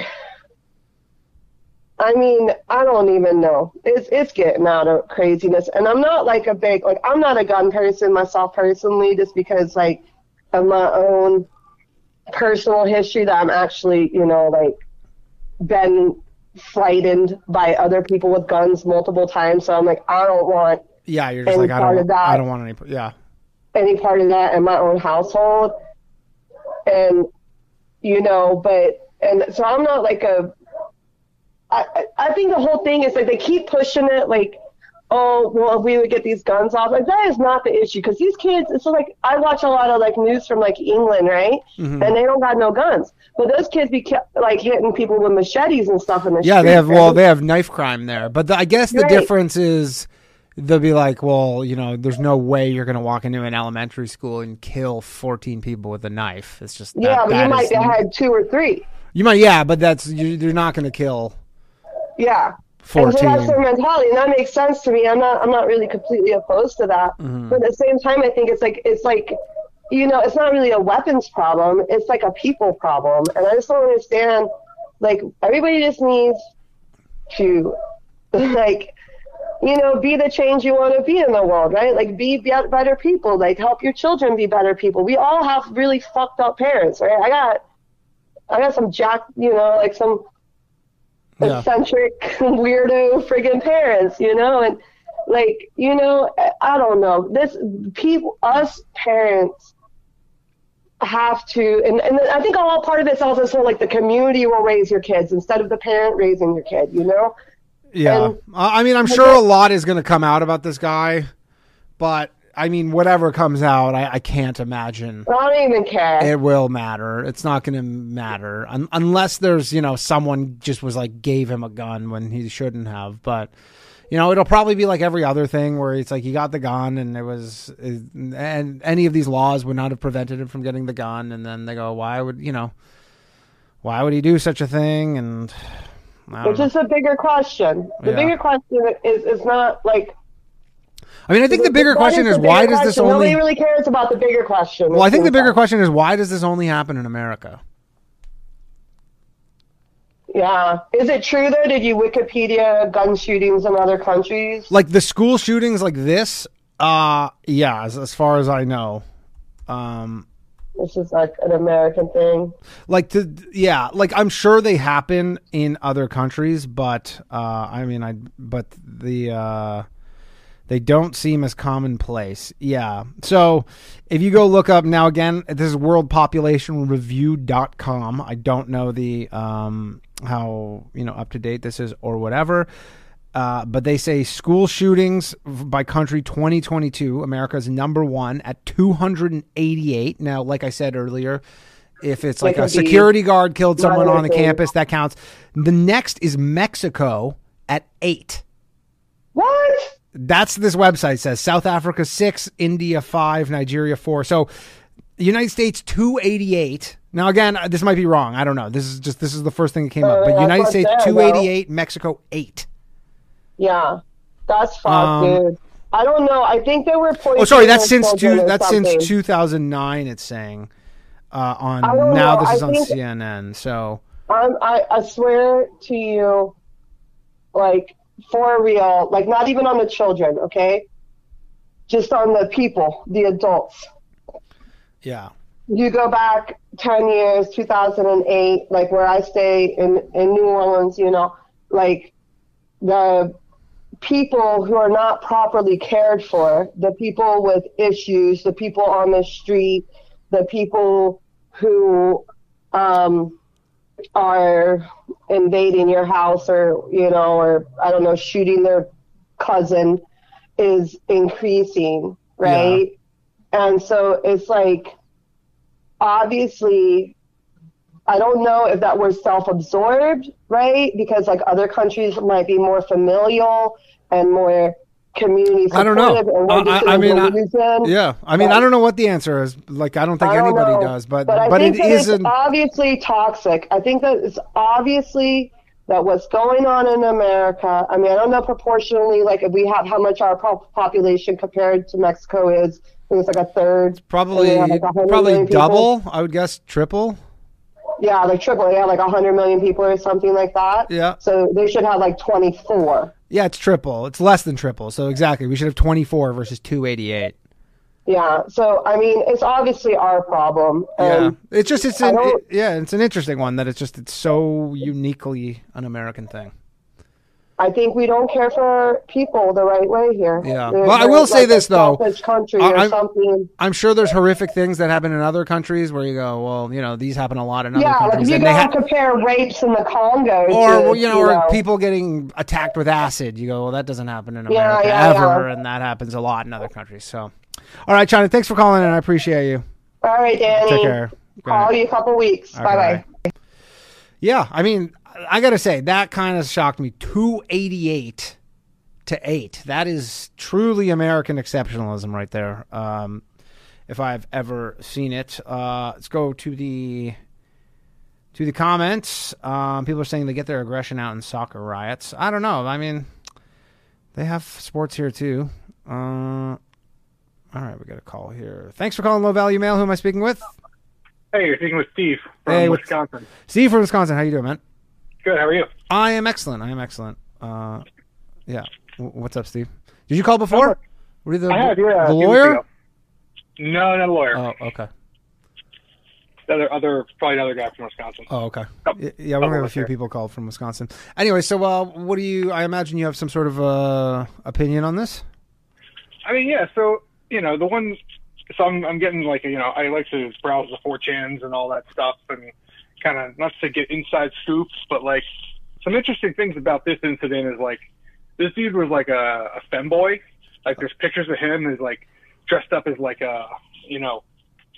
I mean, I don't even know. It's getting out of craziness. And I'm not, like, a big, like, I'm not a gun person myself personally, just because, like, of my own personal history that I'm actually, you know, like, been frightened by other people with guns multiple times, so I'm like, I don't want you're just like, I don't want any part of that in my own household. And you know, but and so I'm not like I think the whole thing is like they keep pushing it like, oh well, if we would get these guns off, like that is not the issue, because these kids, it's like I watch a lot of like news from like England, right? Mm-hmm. And they don't got no guns, but those kids be like hitting people with machetes and stuff in the street. They have right? Well, they have knife crime there, but I guess the difference is they'll be like, well, you know, there's no way you're gonna walk into an elementary school and kill 14 people with a knife. It's just but you might have had 2 or 3. You might, but that's you're not gonna kill. Yeah. 14. And so that's their mentality, and that makes sense to me. I'm not really completely opposed to that. Mm-hmm. But at the same time, I think it's like, you know, it's not really a weapons problem. It's like a people problem. And I just don't understand, like, everybody just needs to, like, you know, be the change you want to be in the world, right? Like, be better people. Like, help your children be better people. We all have really fucked up parents, right? I got some jack, you know, like some eccentric weirdo friggin' parents, you know, and like, you know, I don't know, us parents have to, and I think all part of it's also sort of like the community will raise your kids instead of the parent raising your kid, you know. Yeah, and, I mean, I'm sure a lot is going to come out about this guy, but I mean, whatever comes out, I can't imagine. I don't even care. It will matter. It's not going to matter unless there's, you know, someone just was like gave him a gun when he shouldn't have. But, you know, it'll probably be like every other thing where it's like he got the gun and it was, and any of these laws would not have prevented him from getting the gun. And then they go, why would he do such a thing? And which is a bigger question. The bigger question is not like. I mean, I think the bigger question is why does this only... Nobody really cares about the bigger question. Well, I think the bigger question is why does this only happen in America? Yeah. Is it true, though? Did you Wikipedia gun shootings in other countries? Like the school shootings like this? Yeah, as far as I know. This is like an American thing. Like, like I'm sure they happen in other countries, but they don't seem as commonplace. Yeah. So if you go look up now, again, this is worldpopulationreview.com. I don't know how, you know, up to date this is or whatever. But they say school shootings by country 2022, America's number one at 288. Now, like I said earlier, if it's like a security guard killed someone on the campus, that counts. The next is Mexico at 8. What? That's this website says. South Africa 6, India 5, Nigeria 4. So United States 288. Now, again, this might be wrong. I don't know. This is the first thing that came up. But United States 288, Mexico 8. Yeah, that's fucked, dude. I don't know. I think they were poisoning. Oh, sorry. That's since 2009. It's saying on CNN. So I swear to you, like for real, like not even on the children, okay? Just on the people, the adults. Yeah. You go back 10 years, 2008, like where I stay in New Orleans, you know, like the people who are not properly cared for, the people with issues, the people on the street, the people who are invading your house or, you know, or I don't know, shooting their cousin is increasing, right? Yeah. And so it's like, obviously, I don't know if that was self-absorbed, right? Because like other countries might be more familial and more community supportive. I don't know. I don't know what the answer is. Like, I don't think anybody does, but it is obviously toxic. I think that it's obviously that what's going on in America. I mean, I don't know proportionally, like if we have how much our population compared to Mexico is. I think it's like a third. It's probably double. People. I would guess triple. Yeah, like triple. Yeah, like 100 million people or something like that. Yeah. So they should have like 24. Yeah, it's triple. It's less than triple. So exactly. We should have 24 versus 288. Yeah. So, I mean, it's obviously our problem. Yeah. It's just, it's an interesting one that it's so uniquely an American thing. I think we don't care for people the right way here. Yeah. Well, I will say this though. I'm sure there's horrific things that happen in other countries where you go, well, you know, these happen a lot in other countries. Yeah, like you don't compare rapes in the Congo or or people getting attacked with acid. You go, well, that doesn't happen in America ever, and that happens a lot in other countries. So, all right, China, thanks for calling in. I appreciate you. All right, Danny. Take care. Call you a couple weeks. Bye bye. Right. Yeah, I mean, I got to say, that kind of shocked me. 288 to 8. That is truly American exceptionalism right there, if I've ever seen it. Let's go to the comments. People are saying they get their aggression out in soccer riots. I don't know. I mean, they have sports here, too. All right, we got a call here. Thanks for calling Low Value Mail. Who am I speaking with? Hey, you're speaking with Steve from Wisconsin. Steve from Wisconsin. How you doing, man? Good. How are you? I am excellent. Yeah. What's up, Steve? Did you call before? Were you the lawyer? No, not a lawyer. Oh, okay. The probably another guy from Wisconsin. Oh, okay. Yeah, we have a few people called from Wisconsin. Anyway, so what do you? I imagine you have some sort of opinion on this. I mean, yeah. So you know, the one. So I'm getting like, you know, I like to browse the 4chans and all that stuff and kind of not to get inside scoops, but like some interesting things about this incident is like this dude was like a femboy. Like there's pictures of him who's like dressed up as like a, you know,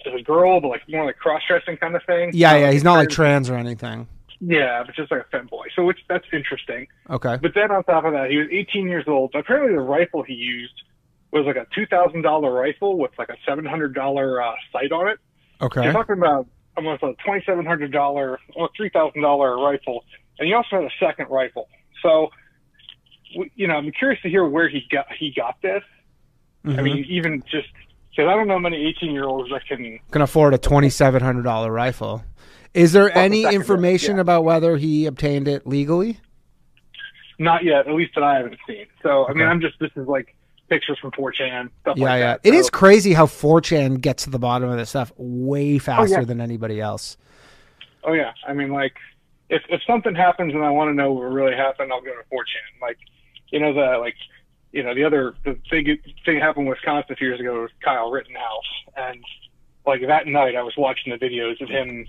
as a girl, but like more like cross-dressing kind of thing. Yeah, yeah. He's not like trans or anything. Yeah, but just like a femboy. So that's interesting. Okay. But then on top of that, he was 18 years old. But apparently the rifle he used was like a $2,000 rifle with like a $700 sight on it. Okay. You're talking about almost a $2,700 or $3,000 rifle, and he also had a second rifle. So, you know, I'm curious to hear where he got this. Mm-hmm. I mean, even just because I don't know many 18-year-olds that can afford a $2,700 rifle. Is there any information about whether he obtained it legally? Not yet, at least that I haven't seen. So, okay. I mean, this is like pictures from 4chan, stuff like that. Yeah, so, it is crazy how 4chan gets to the bottom of this stuff way faster than anybody else. Oh, yeah. I mean, like, if something happens and I want to know what really happened, I'll go to 4chan. Like, you know, the big thing happened in Wisconsin a few years ago was Kyle Rittenhouse. And, like, that night I was watching the videos of him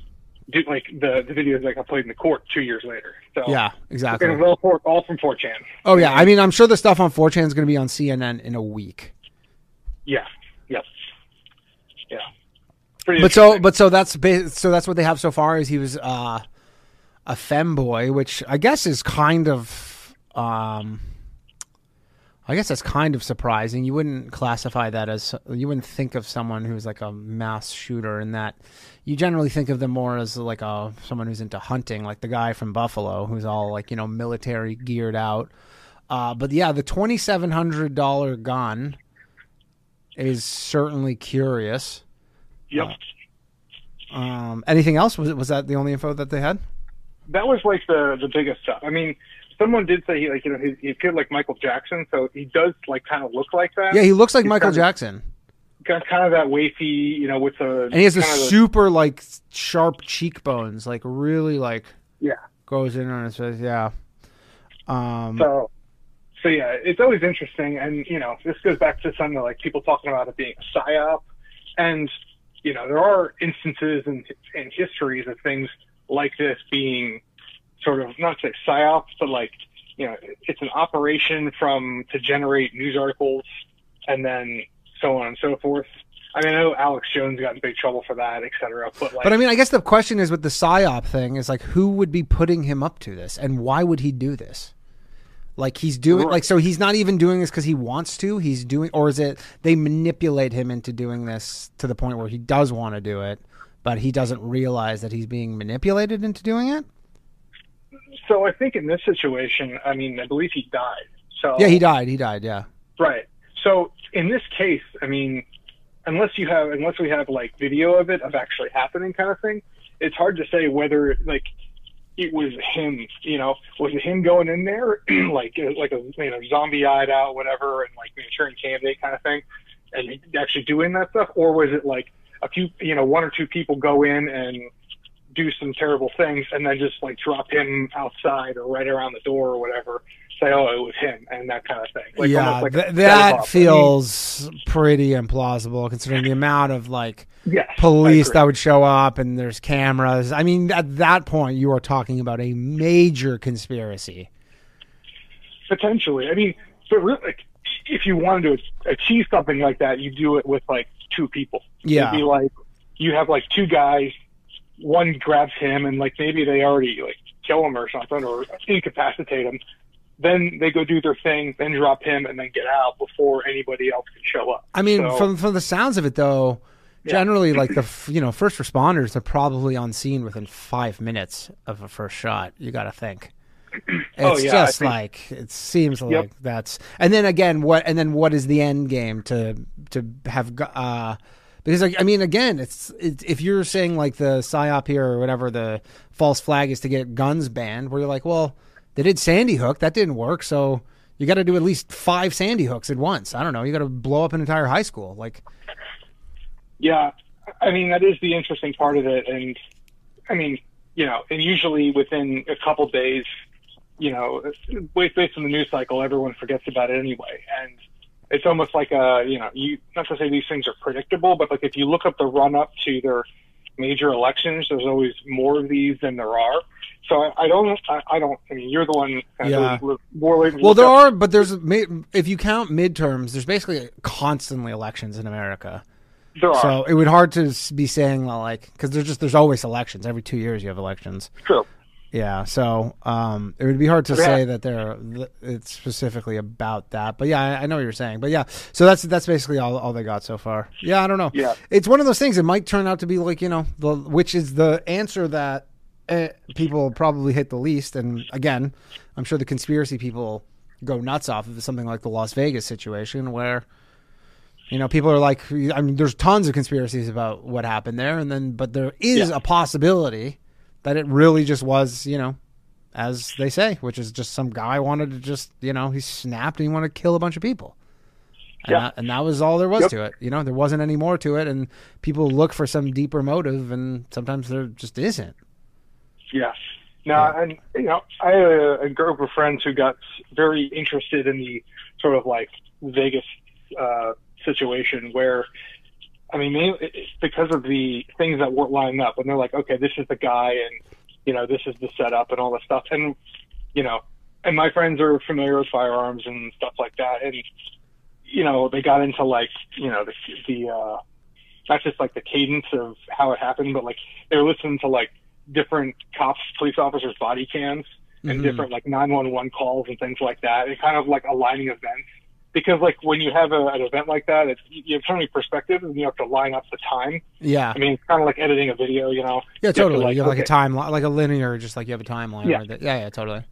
do like the videos like I played in the court 2 years later. So yeah, exactly. And all from 4chan. Oh yeah, I mean I'm sure the stuff on 4chan is going to be on CNN in a week. Yeah. Yes. Yeah. Pretty but that's what they have so far is he was a femboy, which I guess is kind of that's kind of surprising. You wouldn't classify that as – you wouldn't think of someone who's like a mass shooter in that. You generally think of them more as like someone who's into hunting, like the guy from Buffalo who's all like, you know, military geared out. But yeah, the $2,700 gun is certainly curious. Yep. Anything else? Was that the only info that they had? That was like the biggest stuff. I mean – someone did say he appeared like Michael Jackson, so he does like kind of look like that. Yeah, he looks like Michael Jackson. Got kind of that wafy, you know, with the and he has a super like sharp cheekbones, like really like goes in on his face. Yeah. So yeah, it's always interesting, and you know, this goes back to something like people talking about it being a psyop, and you know, there are instances and histories of things like this being sort of not to say psyops, but like, you know, it's an operation to generate news articles and then so on and so forth. I mean, I know Alex Jones got in big trouble for that, et cetera. But I mean, I guess the question is with the psyop thing is like, who would be putting him up to this and why would he do this? Like he's doing like, so he's not even doing this because he wants to, or is it they manipulate him into doing this to the point where he does want to do it, but he doesn't realize that he's being manipulated into doing it? So I think in this situation, I mean, I believe he died. So yeah, he died. Yeah. Right. So in this case, I mean, unless we have like video of it, of actually happening kind of thing, it's hard to say whether like it was him, you know, was it him going in there like a, you know, zombie eyed out, whatever. And like maturing candidate kind of thing and actually doing that stuff. Or was it like a few, you know, one or two people go in and do some terrible things and then just like drop him outside or right around the door or whatever, say, oh, it was him and that kind of thing. Like, yeah, like that feels pretty implausible considering the amount of like police that would show up and there's cameras. I mean, at that point you are talking about a major conspiracy. Potentially. I mean, but really, like, if you wanted to achieve something like that, you do it with like two people. Yeah. It'd be like, you have like two guys, one grabs him and like maybe they already like kill him or something or incapacitate him. Then they go do their thing, then drop him and then get out before anybody else can show up. I mean, so, from the sounds of it though, generally like the, you know, first responders are probably on scene within 5 minutes of a first shot. You got to think. It's just like, it seems like that's, and then again, what is the end game to have, because, I mean, again, it's if you're saying, like, the psyop here or whatever, the false flag is to get guns banned, where you're like, well, they did Sandy Hook. That didn't work, so you got to do at least 5 Sandy Hooks at once. I don't know. You got to blow up an entire high school. Like, yeah, I mean, that is the interesting part of it. And, I mean, you know, and usually within a couple days, you know, based on the news cycle, everyone forgets about it anyway. And it's almost like a, you know, not to say these things are predictable, but like if you look up the run up to their major elections, there's always more of these than there are. So I mean, you're the one. Well, there are, but if you count midterms, there's basically constantly elections in America. There are. So it would hard to be saying like, because there's always elections. Every 2 years you have elections. True. Yeah, so it would be hard to say that it's specifically about that. But yeah, I know what you're saying. But yeah, so that's basically all they got so far. Yeah, I don't know. Yeah. It's one of those things. It might turn out to be like, you know, which is the answer that people probably hate the least. And again, I'm sure the conspiracy people go nuts off of something like the Las Vegas situation where, you know, people are like, I mean, there's tons of conspiracies about what happened there. And then, but there is a possibility that it really just was, you know, as they say, which is just some guy wanted to just, you know, he snapped and he wanted to kill a bunch of people. And, that was all there was to it. You know, there wasn't any more to it. And people look for some deeper motive and sometimes there just isn't. Yeah. No, and, you know, I had a group of friends who got very interested in the sort of like Vegas situation where I mean, mainly it's because of the things that weren't lining up. And they're like, okay, this is the guy, and you know, this is the setup, and all this stuff. And you know, and my friends are familiar with firearms and stuff like that. And you know, they got into like, you know, the not just like the cadence of how it happened, but like they were listening to like different cops, police officers' body cams, and mm-hmm. different like 911 calls and things like that. It kind of like aligning events. Because, like, when you have an event like that, it's, you have so many perspectives, and you have to line up the time. Yeah. I mean, it's kind of like editing a video, you know? Yeah, totally. You have, like, a timeline, like a linear, just like you have a timeline. Yeah. Right there. Yeah, totally.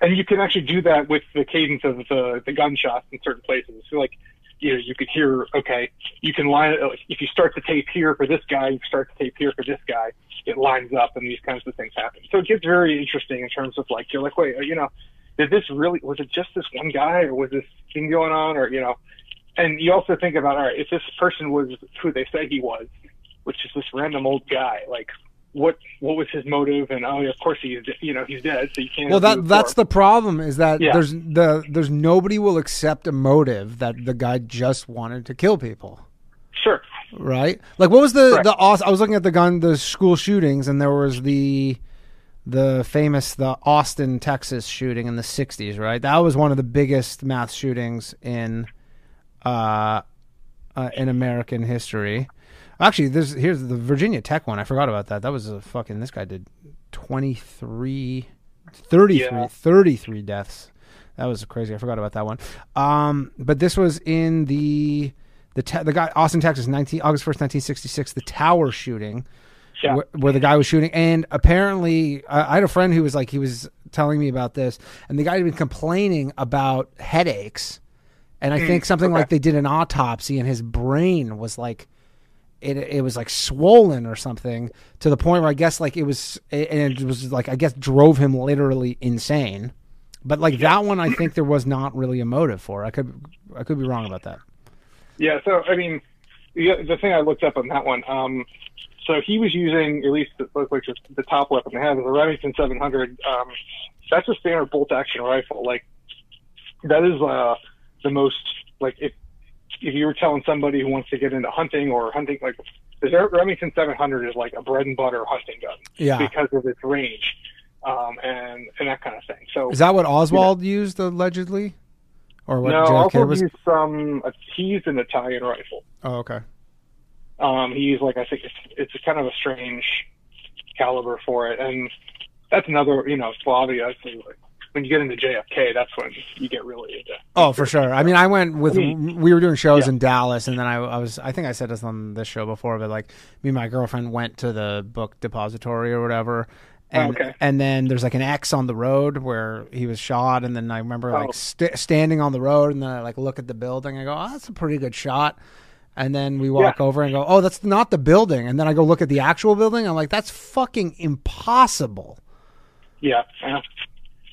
And you can actually do that with the cadence of the gunshots in certain places. So, like, you know, you could hear, okay, you can line it. Like, if you start the tape here for this guy, you start the tape here for this guy, it lines up, and these kinds of things happen. So it gets very interesting in terms of, like, you're like, wait, you know, did this really, was it just this one guy, or was this thing going on, or, you know? And you also think about, all right, if this person was who they say he was, which is this random old guy, like, what was his motive? And, oh, yeah, of course he's, you know, he's dead, so you can't. Well, that's the problem, is that there's nobody will accept a motive that the guy just wanted to kill people. Sure. Right? Like, what was I was looking at the school shootings, and there was the famous Austin, Texas shooting in the 60s, right? That was one of the biggest mass shootings in American history. Actually, here's the Virginia Tech one. I forgot about that. That was a fucking, this guy did 33 deaths. That was crazy. I forgot about that one. But this was in the guy, Austin, Texas, August 1st, 1966, the Tower shooting. Yeah. Where the guy was shooting, and apparently I had a friend who was like, he was telling me about this, and the guy had been complaining about headaches, and I think something like they did an autopsy, and his brain was like, it was like swollen or something, to the point where I guess like it drove him literally insane. But like that one, I think there was not really a motive for. I could be wrong about that. Yeah. So I mean, the thing I looked up on that one. So he was using, at least the top weapon they had, was a Remington 700. That's a standard bolt-action rifle. Like, that is the most, like, if you were telling somebody who wants to get into hunting, like, the Remington 700 is like a bread-and-butter hunting gun. Yeah. Because of its range and that kind of thing. So is that what Oswald used, allegedly? Or what? No, Oswald used he used an Italian rifle. Oh, okay. He's like, I think it's kind of a strange caliber for it. And that's another, you know, Slavia. When you get into JFK, that's when you get really into. Oh, for sure. I mean, we were doing shows in Dallas, and then I think I said this on this show before, but like me and my girlfriend went to the book depository or whatever. And, and then there's like an X on the road where he was shot. And then I remember like standing on the road, and then I like look at the building. I go, oh, that's a pretty good shot. And then we walk over and go, oh, that's not the building. And then I go look at the actual building. I'm like, that's fucking impossible. Yeah.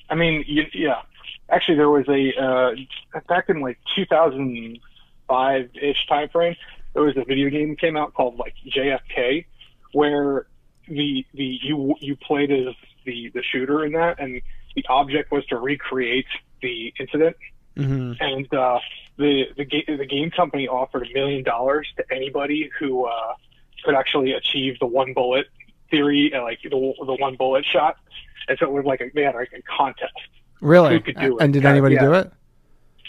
I mean, yeah. Actually, there was a back in like 2005-ish time frame, there was a video game that came out called like JFK, where you played as the shooter in that, and the object was to recreate the incident. Mm-hmm. And the game company offered $1 million to anybody who could actually achieve the one bullet theory, and like the one bullet shot. And so it was like they had like a contest. Really? Who could do it? And did anybody do it?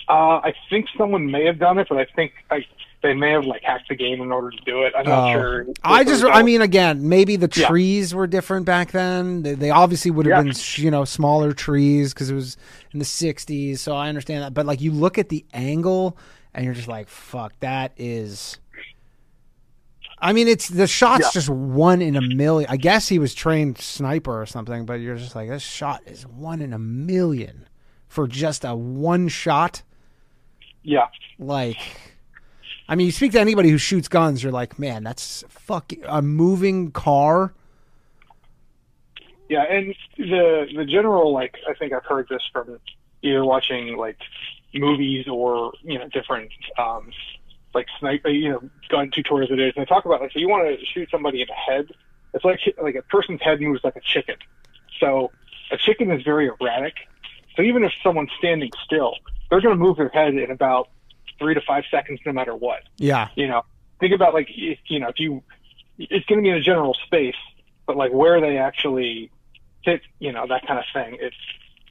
I think someone may have done it, but I think they may have like hacked the game in order to do it. I'm not sure. Again, maybe the trees were different back then. They obviously would have been, you know, smaller trees because it was in the 60s. So I understand that. But like you look at the angle and you're just like, fuck, that is. I mean, it's the shot's just one in a million. I guess he was trained sniper or something, but you're just like, this shot is one in a million for just a one shot. Yeah. Like. I mean, you speak to anybody who shoots guns, you're like, man, that's fucking a moving car. Yeah, and the general, like, I think I've heard this from either watching like movies or, you know, different like sniper, you know, gun tutorials it is, and they talk about like, so you want to shoot somebody in the head. It's like a person's head moves like a chicken. So a chicken is very erratic. So even if someone's standing still, they're going to move their head in about 3 to 5 seconds, no matter what. Yeah. You know, think about, like, it's going to be in a general space, but like where they actually hit, that kind of thing.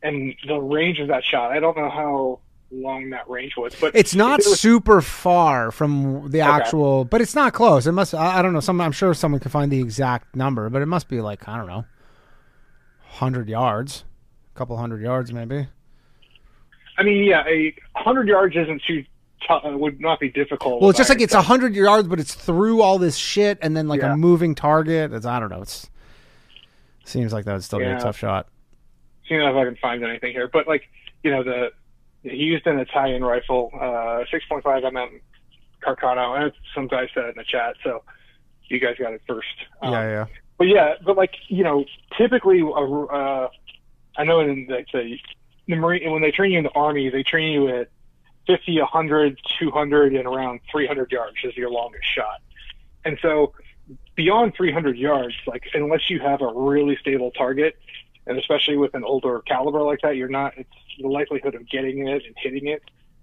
And the range of that shot, I don't know how long that range was, but it's not super far from the actual, but it's not close. It must, I don't know. I'm sure someone can find the exact number, but it must be like, I don't know, 100 yards, a couple 100 yards, maybe. I mean, yeah, 100 yards isn't too tough. It would not be difficult. Well, it's just like it's 100 yards, but it's through all this shit. And then like a moving target. It's, I don't know. It seems like that would still be a tough shot. See if I can find anything here, but like, he used an Italian rifle, 6.5 mm Carcano, and some guy said it in the chat, so you guys got it first. But like, typically, I know in the Marine, when they train you in the Army, they train you at 50, 100, 200, and around 300 yards is your longest shot. And so beyond 300 yards, like, unless you have a really stable target, and especially with an older caliber like that, it's the likelihood of getting it and hitting it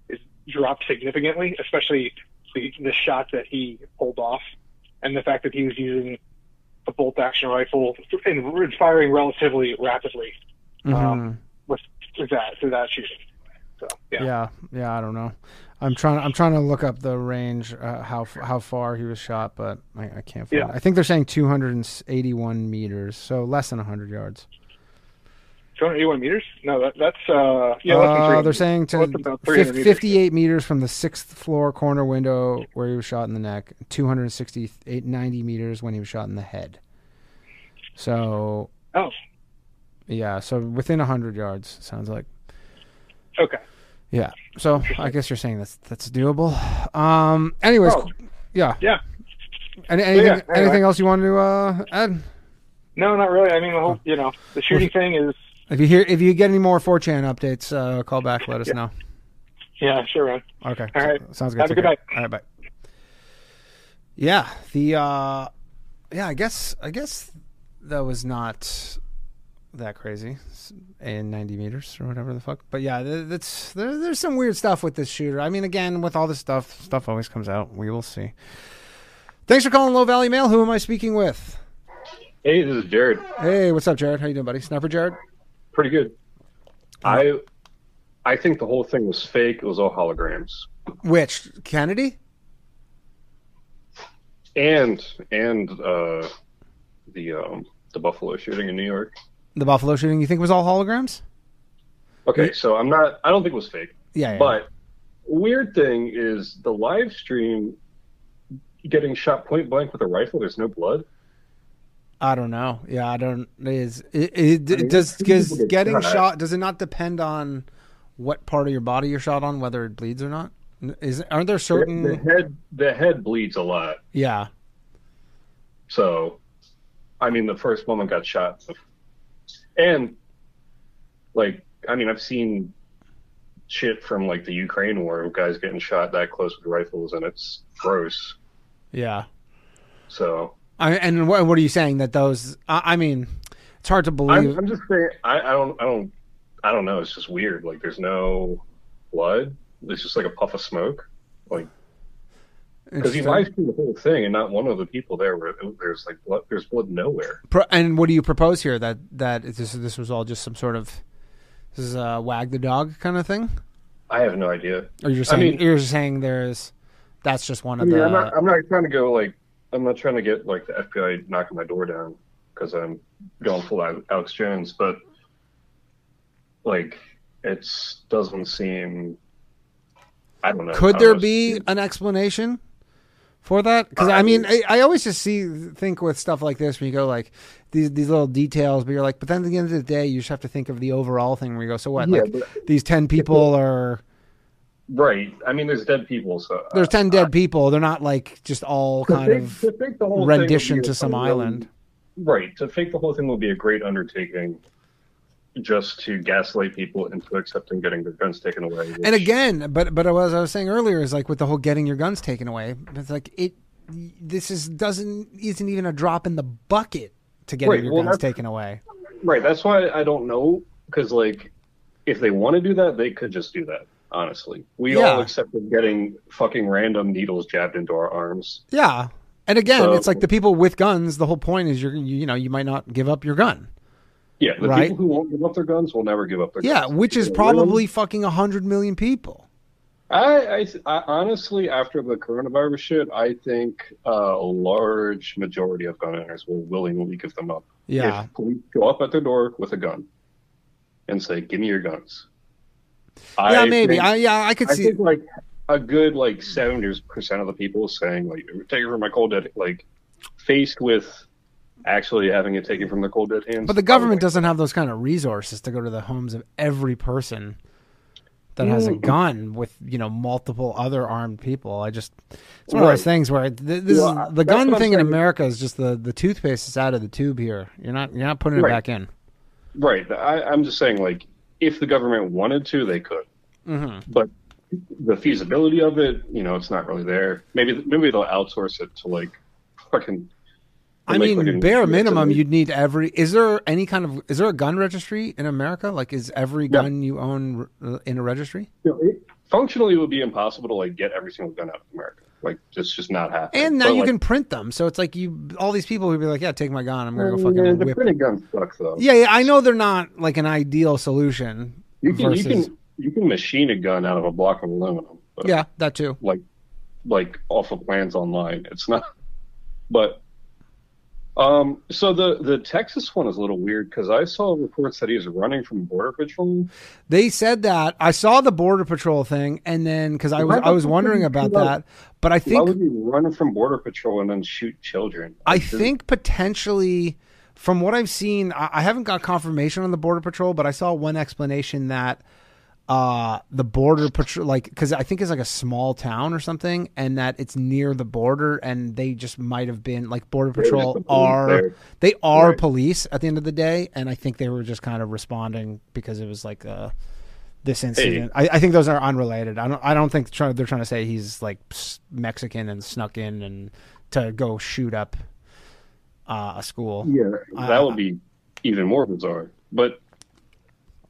is dropped significantly, especially the shot that he pulled off and the fact that he was using a bolt action rifle and firing relatively rapidly with that shooting. So, yeah. I don't know. I'm trying to look up the range, how far he was shot, but I can't find it. I think they're saying 281 meters, so less than 100 yards. 281 meters? No, that's they're saying to 58 meters from the 6th floor corner window where he was shot in the neck, 90 meters when he was shot in the head. So, so within 100 yards, sounds like. Okay. Yeah. So I guess you're saying that's doable. Anyways, yeah. Anything else you wanted to add? No, not really. I mean, the whole the shooting thing is. If you get any more 4chan updates, call back. Let us know. Yeah, sure, man. Okay. All right. Sounds good. Have a good night. All right, bye. Yeah. I guess that was not that crazy, in 90 meters or whatever the fuck. But yeah, there's some weird stuff with this shooter. I mean, again, with all this stuff always comes out. We will see. Thanks for calling Low Valley Mail. Who am I speaking with? Hey, this is Jared. Hey, what's up, Jared? How you doing, buddy? Sniper Jared. Pretty good. I think the whole thing was fake. It was all holograms. Which? Kennedy? And the Buffalo shooting in New York. The Buffalo shooting you think was all holograms? Okay, so I don't think it was fake. Yeah. But weird thing is the live stream getting shot point blank with a rifle, there's no blood. I don't know. Yeah, I don't. Does getting shot? Does it not depend on what part of your body you're shot on, whether it bleeds or not? Aren't there certain the head bleeds a lot? Yeah. So, I mean, the first woman got shot, and I've seen shit from like the Ukraine war of guys getting shot that close with rifles, and it's gross. Yeah. So. And what are you saying that those? I mean, it's hard to believe. I'm just saying, I don't know. It's just weird. Like, there's no blood. It's just like a puff of smoke. Like, because he live streamed the whole thing, and not one of the people there were. There's like blood. There's blood nowhere. And what do you propose here? That this was all just some sort of this is a wag the dog kind of thing. I have no idea. Or you're saying there's that's just one of the. I'm not trying to go like. I'm not trying to get like the FBI knocking my door down because I'm going full Alex Jones, but like it doesn't seem. I don't know. Could there be an explanation for that? Because I always just think with stuff like this when you go like these little details, but you're like, but then at the end of the day, you just have to think of the overall thing where you go, so what? Yeah, like these 10 people are. Right. I mean, there's dead people. So there's 10 dead people. They're not like just all kind of rendition to some island. Right. To fake the whole thing will be a great undertaking just to gaslight people into accepting getting their guns taken away. Which... And again, but as I was saying earlier, is like with the whole getting your guns taken away, it's like isn't even a drop in the bucket to getting your guns taken away. Right. That's why I don't know. Because like if they want to do that, they could just do that. honestly. We all accepted getting fucking random needles jabbed into our arms. Yeah. And again, it's like the people with guns, the whole point is you might not give up your gun. Yeah, the people who won't give up their guns will never give up their guns. Yeah, which is probably fucking 100 million people. I honestly, after the coronavirus shit, I think a large majority of gun owners will willingly give them up. Yeah. If police go up at their door with a gun and say, give me your guns. Yeah, maybe. I could see. I think like a good 70% of the people saying take it from my cold dead, faced with actually having it taken from their cold dead hands. But the government doesn't have those kind of resources to go to the homes of every person that has a gun with multiple other armed people. It's one of those things where the gun thing in America is just the toothpaste is out of the tube here. You're not putting it back in. Right. I'm just saying if the government wanted to, they could. Mm-hmm. But the feasibility of it, it's not really there. Maybe they'll outsource it to bare minimum, you'd need is there a gun registry in America? Is every gun you own in a registry? No, functionally, it would be impossible to get every single gun out of America. It's just not happening. And now you can print them. So it's all these people would be take my gun. I'm going to go fucking whip it. The printing gun sucks, though. Yeah, I know they're not an ideal solution. You can machine a gun out of a block of aluminum. Yeah, that too. Off of plans online. It's not. But so the Texas one is a little weird because I saw reports that he's running from Border Patrol. They said that. I saw the Border Patrol thing, and then because I was wondering about that. But I think why would you run from Border Patrol and then shoot children? I think potentially, from what I've seen, I haven't got confirmation on the Border Patrol, but I saw one explanation that the Border Patrol, because I think it's a small town or something, and that it's near the border, and they just might have been Border Patrol are police at the end of the day, and I think they were just kind of responding because it was this incident. Hey. I think those are unrelated. I don't think they're trying to say he's Mexican and snuck in and to go shoot up a school. Yeah, that would be even more bizarre. But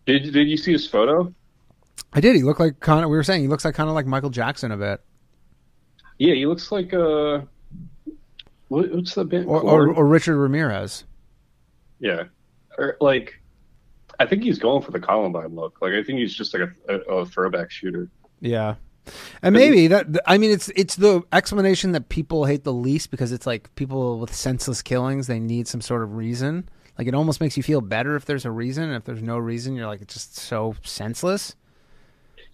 did you see his photo? I did. He looked we were saying he looks kind of like Michael Jackson a bit. Yeah, he looks like what's the band? Or Richard Ramirez. Yeah, or I think he's going for the Columbine look. I think he's just a throwback shooter. Yeah, and maybe that. I mean, it's the explanation that people hate the least because it's people with senseless killings. They need some sort of reason. It almost makes you feel better if there's a reason. And if there's no reason, you're it's just so senseless.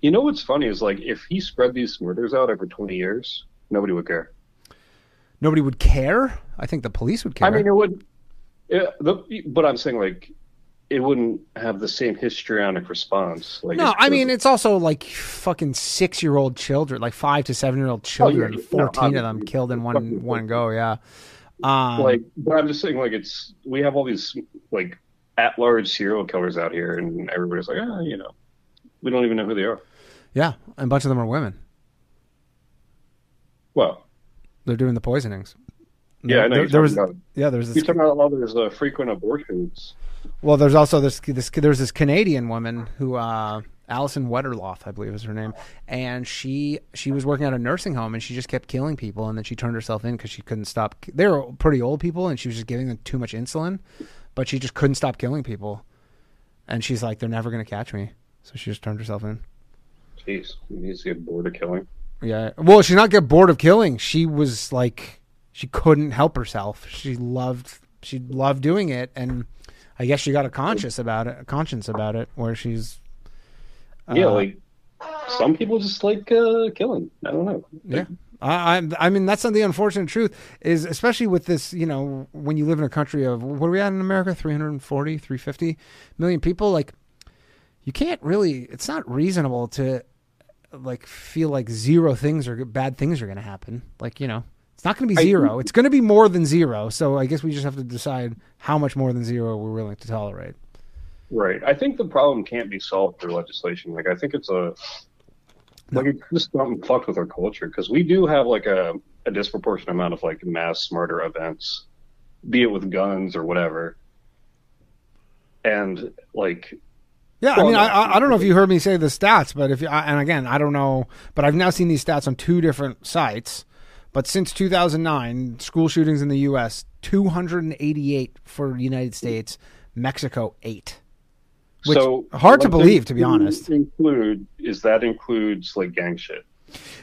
You know what's funny is if he spread these murders out over 20 years, nobody would care. Nobody would care? I think the police would care. I mean, it would. Yeah, but I'm saying it wouldn't have the same histrionic response. No, I mean it's also fucking 6-year-old children, 5 to 7-year-old children, 14 of them killed in one go. Yeah. But I'm just saying we have all these at large serial killers out here, and everybody's we don't even know who they are. Yeah, and a bunch of them are women. Well, they're doing the poisonings. Yeah, I know. There's this. You're talking about all those frequent abortions. Well, there's also this Canadian woman who Alison Wetterloff, I believe, is her name, and she was working at a nursing home, and she just kept killing people, and then she turned herself in because she couldn't stop. They were pretty old people, and she was just giving them too much insulin, but she just couldn't stop killing people, and she's like, "They're never going to catch me." So she just turned herself in. Jeez, she needs to get bored of killing. Yeah. Well, she not get bored of killing. She was she couldn't help herself. She loved doing it, and I guess she got a conscience about it, where she's. Yeah, some people just killing. I don't know. Yeah. I mean, that's the unfortunate truth is, especially with this, when you live in a country of, what are we at in America? 340, 350 million people, you can't really, it's not reasonable to feel zero things or bad things are going to happen. It's not going to be zero. It's going to be more than zero. So I guess we just have to decide how much more than zero we're willing to tolerate. Right. I think the problem can't be solved through legislation. I think it's it's just something fucked with our culture. Cause we do have a disproportionate amount of mass murder events, be it with guns or whatever. And Yeah, I mean, I don't know if you heard me say the stats, but if you, and again, I don't know, but I've now seen these stats on two different sites. But since 2009, school shootings in the U.S., 288 for the United States, Mexico 8. Which so hard to believe, to be honest. That includes like gang shit.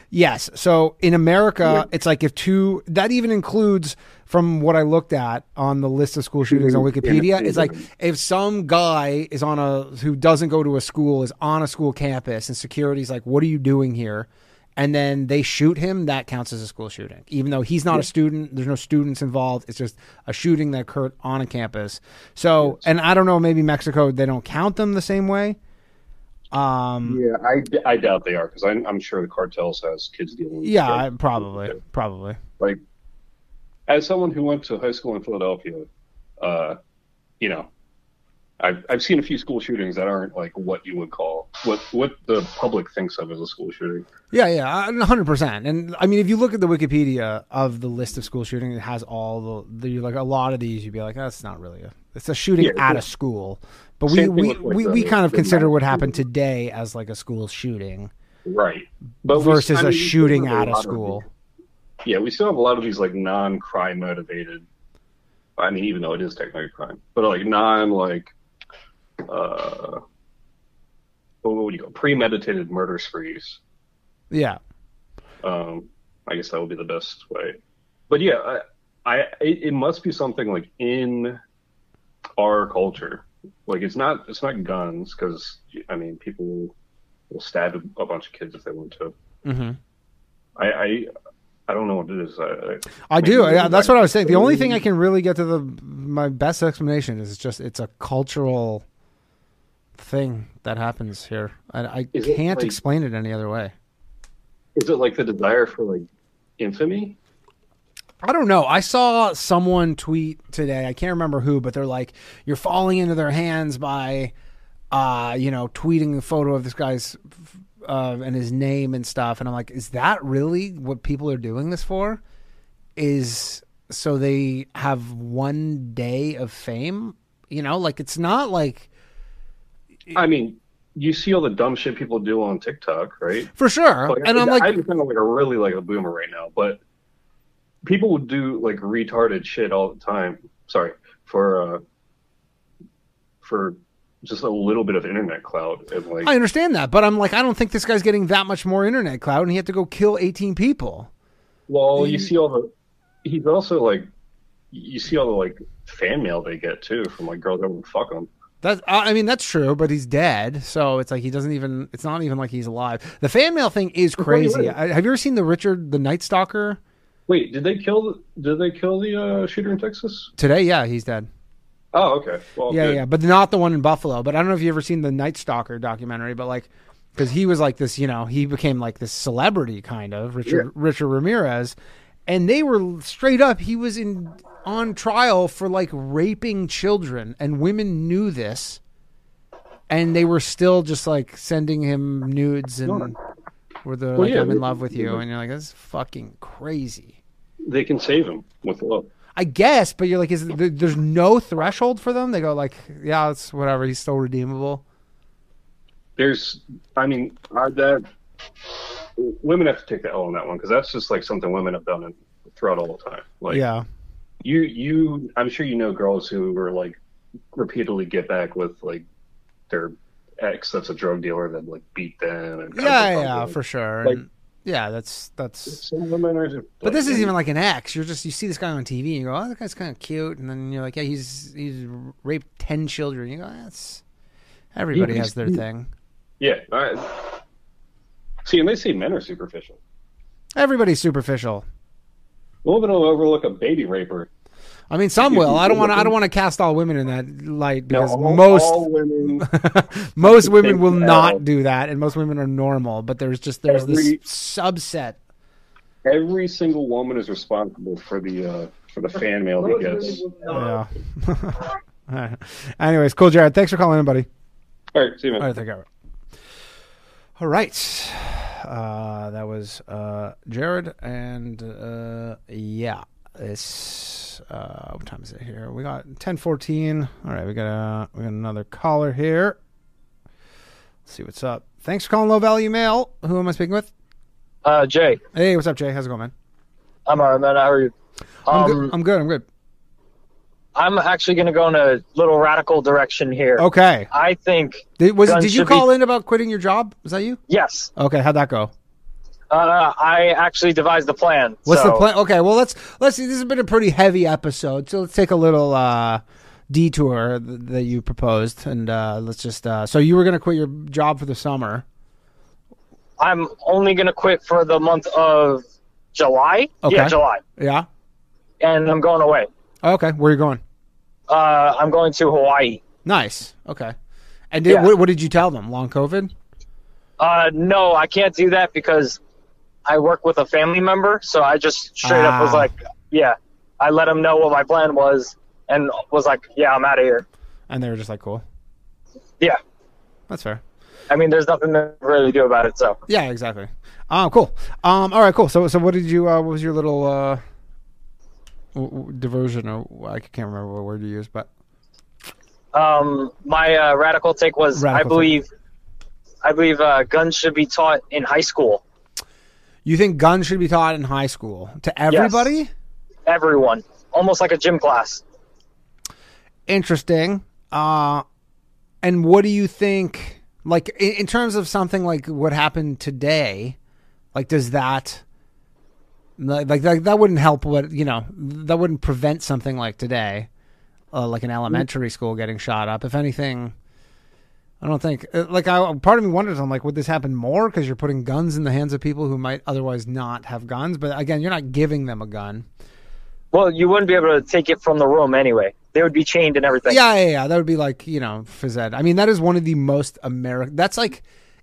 Yes. So in America, it's like if two, that even includes, from what I looked at on the list of school shootings on Wikipedia, it's like if some guy is on a, who doesn't go to a school, is on a school campus and security's like, what are you doing here? And then they shoot him, that counts as a school shooting. Even though he's not a student, there's no students involved. It's just a shooting that occurred on a campus. So, and I don't know, maybe Mexico, they don't count them the same way. Yeah, I doubt they are, because I'm sure the cartels has kids dealing with probably. Like, as someone who went to high school in Philadelphia, you know, I've seen a few school shootings that aren't like what you would call what the public thinks of as a school shooting. Yeah, 100%. And I mean, if you look at the Wikipedia of the list of school shootings, it has all the like a lot of these. You'd be like, that's not really it's a shooting at a school. But we kind of consider what happened today as like a school shooting, right? But versus a shooting at a school. Yeah, we still have a lot of these like non-crime motivated. I mean, even though it is technically crime, but like premeditated murder sprees. Yeah. I guess that would be the best way. But yeah, it must be something like in our culture. Like it's not guns, because I mean people will stab a bunch of kids if they want to. Mm-hmm. I don't know what it is. I do. Yeah, that's what I was saying. The only thing I can really get to my best explanation is just it's a cultural thing that happens here. I can't explain it any other way. Is it like the desire for like infamy? I don't know. I saw someone tweet today. I can't remember who, but they're like, you're falling into their hands by, tweeting a photo of this guy's and his name and stuff. And I'm like, is that really what people are doing this for? Is so they have one day of fame? You know, like it's not like. I mean, you see all the dumb shit people do on TikTok, right? For sure. Like, and I'm kind of like a boomer right now, but. People would do like retarded shit all the time. Sorry for just a little bit of internet clout. And, like, I understand that, but I'm like, I don't think this guy's getting that much more internet clout, and he had to go kill 18 people. Well, you see all the. He's also like, you see all the like fan mail they get too from like girls that would fuck him. That's true, but he's dead, so it's like he doesn't even. It's not even like he's alive. The fan mail thing is crazy. Have you ever seen the Richard the Night Stalker? Wait, did they kill the shooter in Texas? Today, yeah, he's dead. Oh, okay. Well, yeah, but not the one in Buffalo. But I don't know if you've ever seen the Night Stalker documentary, but like, because he was like this, you know, he became like this celebrity kind of, Richard Ramirez, and they were straight up, he was on trial for like raping children, and women knew this, and they were still just like sending him nudes and... I'm in love with you, and you're like, that's fucking crazy. They can save him with love, I guess, but you're like, there's no threshold for them? They go like, yeah, it's whatever, he's still redeemable. Women have to take the L on that one, because that's just like something women have done throughout all the time. Like, yeah, you, I'm sure you know girls who were like repeatedly get back with like their ex that's a drug dealer that like beat them and for sure. Like, and yeah, that's but this is even like an ex. You see this guy on TV and you go, oh, that guy's kind of cute, and then you're like, yeah, he's raped 10 children. You go, that's everybody has their thing. Yeah, see, and they say men are superficial. Everybody's superficial. Women will overlook a baby raper. I mean, some will. I don't want to cast all women in that light, because all women, most women will not do that, and most women are normal. But there's this subset. Every single woman is responsible for the fan mail he gets. Yeah. Right. Anyways, cool, Jared. Thanks for calling in, buddy. All right, see you, man. All right, thank you. All right, that was Jared, and yeah. It's what time is it here? We got 10:14. All right, we got another caller here. Let's see what's up. Thanks for calling Low Value Mail. Who am I speaking with? Jay. Hey, what's up, Jay? How's it going, man? I'm all right, man. How are you? I'm good. I'm actually going to go in a little radical direction here. Okay. I think... Did you call in about quitting your job? Was that you? Yes. Okay, how'd that go? I actually devised the plan. What's the plan? Okay, well, let's see. This has been a pretty heavy episode, so let's take a little detour that you proposed, and let's just... so you were going to quit your job for the summer. I'm only going to quit for the month of July. Okay. Yeah, July. Yeah. And I'm going away. Okay, where are you going? I'm going to Hawaii. Nice. Okay. And what did you tell them? Long COVID? No, I can't do that because I work with a family member. So I just straight up was like, yeah. I let them know what my plan was and was like, yeah, I'm out of here. And they were just like, cool. Yeah. That's fair. I mean, there's nothing to really do about it. So yeah, exactly. Cool. All right, cool. So what did you? What was your little diversion? Or I can't remember what word you used, but my radical take was I believe guns should be taught in high school. You think guns should be taught in high school to everybody? Yes. Everyone, almost like a gym class. Interesting. And what do you think? Like, in terms of something like what happened today, like, does that, like that wouldn't help what, you know, that wouldn't prevent something like today, like an elementary school getting shot up. If anything, I don't think, like, part of me wonders, I'm like, would this happen more? Because you're putting guns in the hands of people who might otherwise not have guns. But again, you're not giving them a gun. Well, you wouldn't be able to take it from the room anyway. They would be chained and everything. Yeah. That would be like, you know, phys ed. I mean, that is one of the most American. That's like,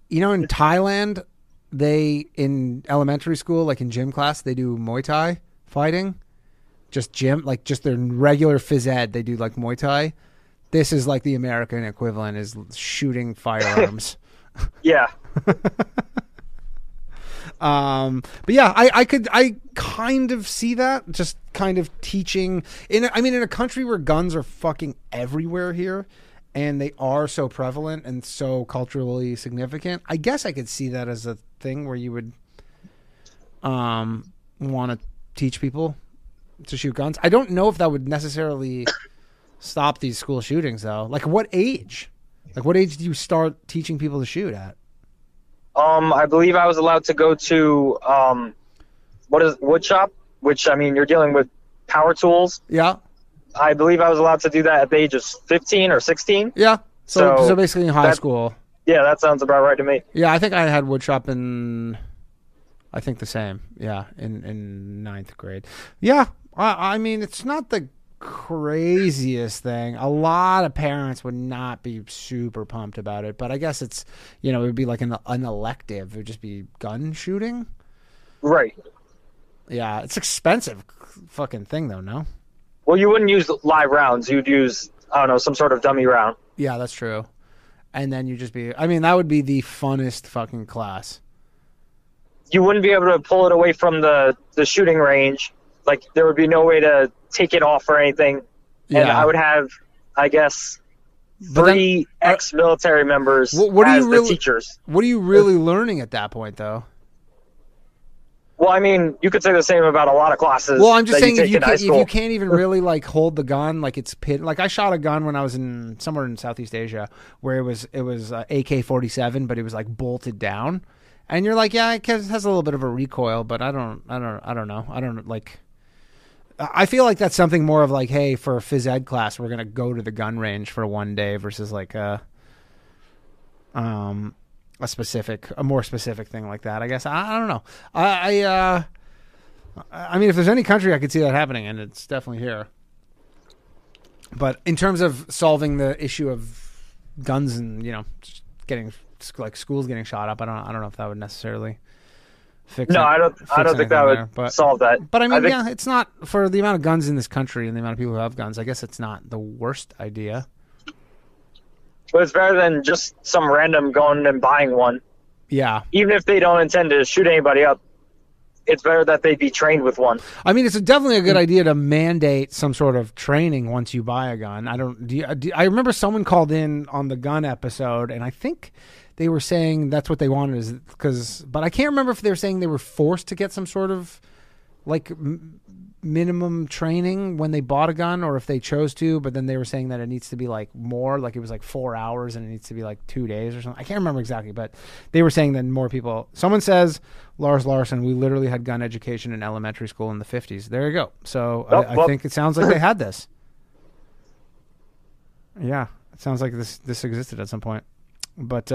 you know, in Thailand, they, in elementary school, like in gym class, they do Muay Thai fighting. Just gym, like just their regular phys ed, they do like Muay Thai. This is like the American equivalent is shooting firearms. Yeah. But yeah, I kind of see that just kind of teaching in a country where guns are fucking everywhere here and they are so prevalent and so culturally significant. I guess I could see that as a thing where you would, want to teach people to shoot guns. I don't know if that would necessarily stop these school shootings though. Like what age do you start teaching people to shoot at? I believe I was allowed to go to wood shop, which I mean you're dealing with power tools. Yeah. I believe I was allowed to do that at the age of 15 or 16. Yeah. So basically in high school. Yeah, that sounds about right to me. Yeah, I think I had wood shop the same. Yeah, in 9th grade. Yeah. I mean it's not the craziest thing. A lot of parents would not be super pumped about it, but I guess it's, you know, it would be like an elective. It would just be gun shooting. Right. Yeah. It's expensive fucking thing though. No. Well, you wouldn't use live rounds. You'd use, I don't know, some sort of dummy round. Yeah, that's true. And then you just be, I mean, that would be the funnest fucking class. You wouldn't be able to pull it away from the shooting range. Like there would be no way to take it off or anything. Yeah. And I would have, I guess, 3 ex-military members as the teachers. What are you really learning at that point, though? Well, I mean, you could say the same about a lot of classes. Well, I'm just saying if you can't even really like hold the gun, like it's pit. Like I shot a gun when I was somewhere in Southeast Asia where it was AK-47, but it was like bolted down, and you're like, yeah, it has a little bit of a recoil, but I don't know, I don't like. I feel like that's something more of like, hey, for a phys ed class, we're going to go to the gun range for one day versus like a more specific thing like that. I guess I don't know. I mean, if there's any country I could see that happening, and it's definitely here. But in terms of solving the issue of guns and, you know, just getting like schools getting shot up, I don't know if that would necessarily. I don't think that would solve that. But I mean, yeah, it's not for the amount of guns in this country and the amount of people who have guns. I guess it's not the worst idea. But it's better than just some random going and buying one. Yeah. Even if they don't intend to shoot anybody up, it's better that they be trained with one. I mean, it's definitely a good idea to mandate some sort of training once you buy a gun. I remember someone called in on the gun episode, and I think they were saying that's what they wanted, is because, but I can't remember if they were saying they were forced to get some sort of like minimum training when they bought a gun, or if they chose to, but then they were saying that it needs to be like more, like it was like 4 hours and it needs to be like 2 days or something. I can't remember exactly, but they were saying that more people, someone says, Lars Larson, we literally had gun education in elementary school in the 50s. There you go. So I think it sounds like they had this. Yeah. It sounds like this existed at some point, but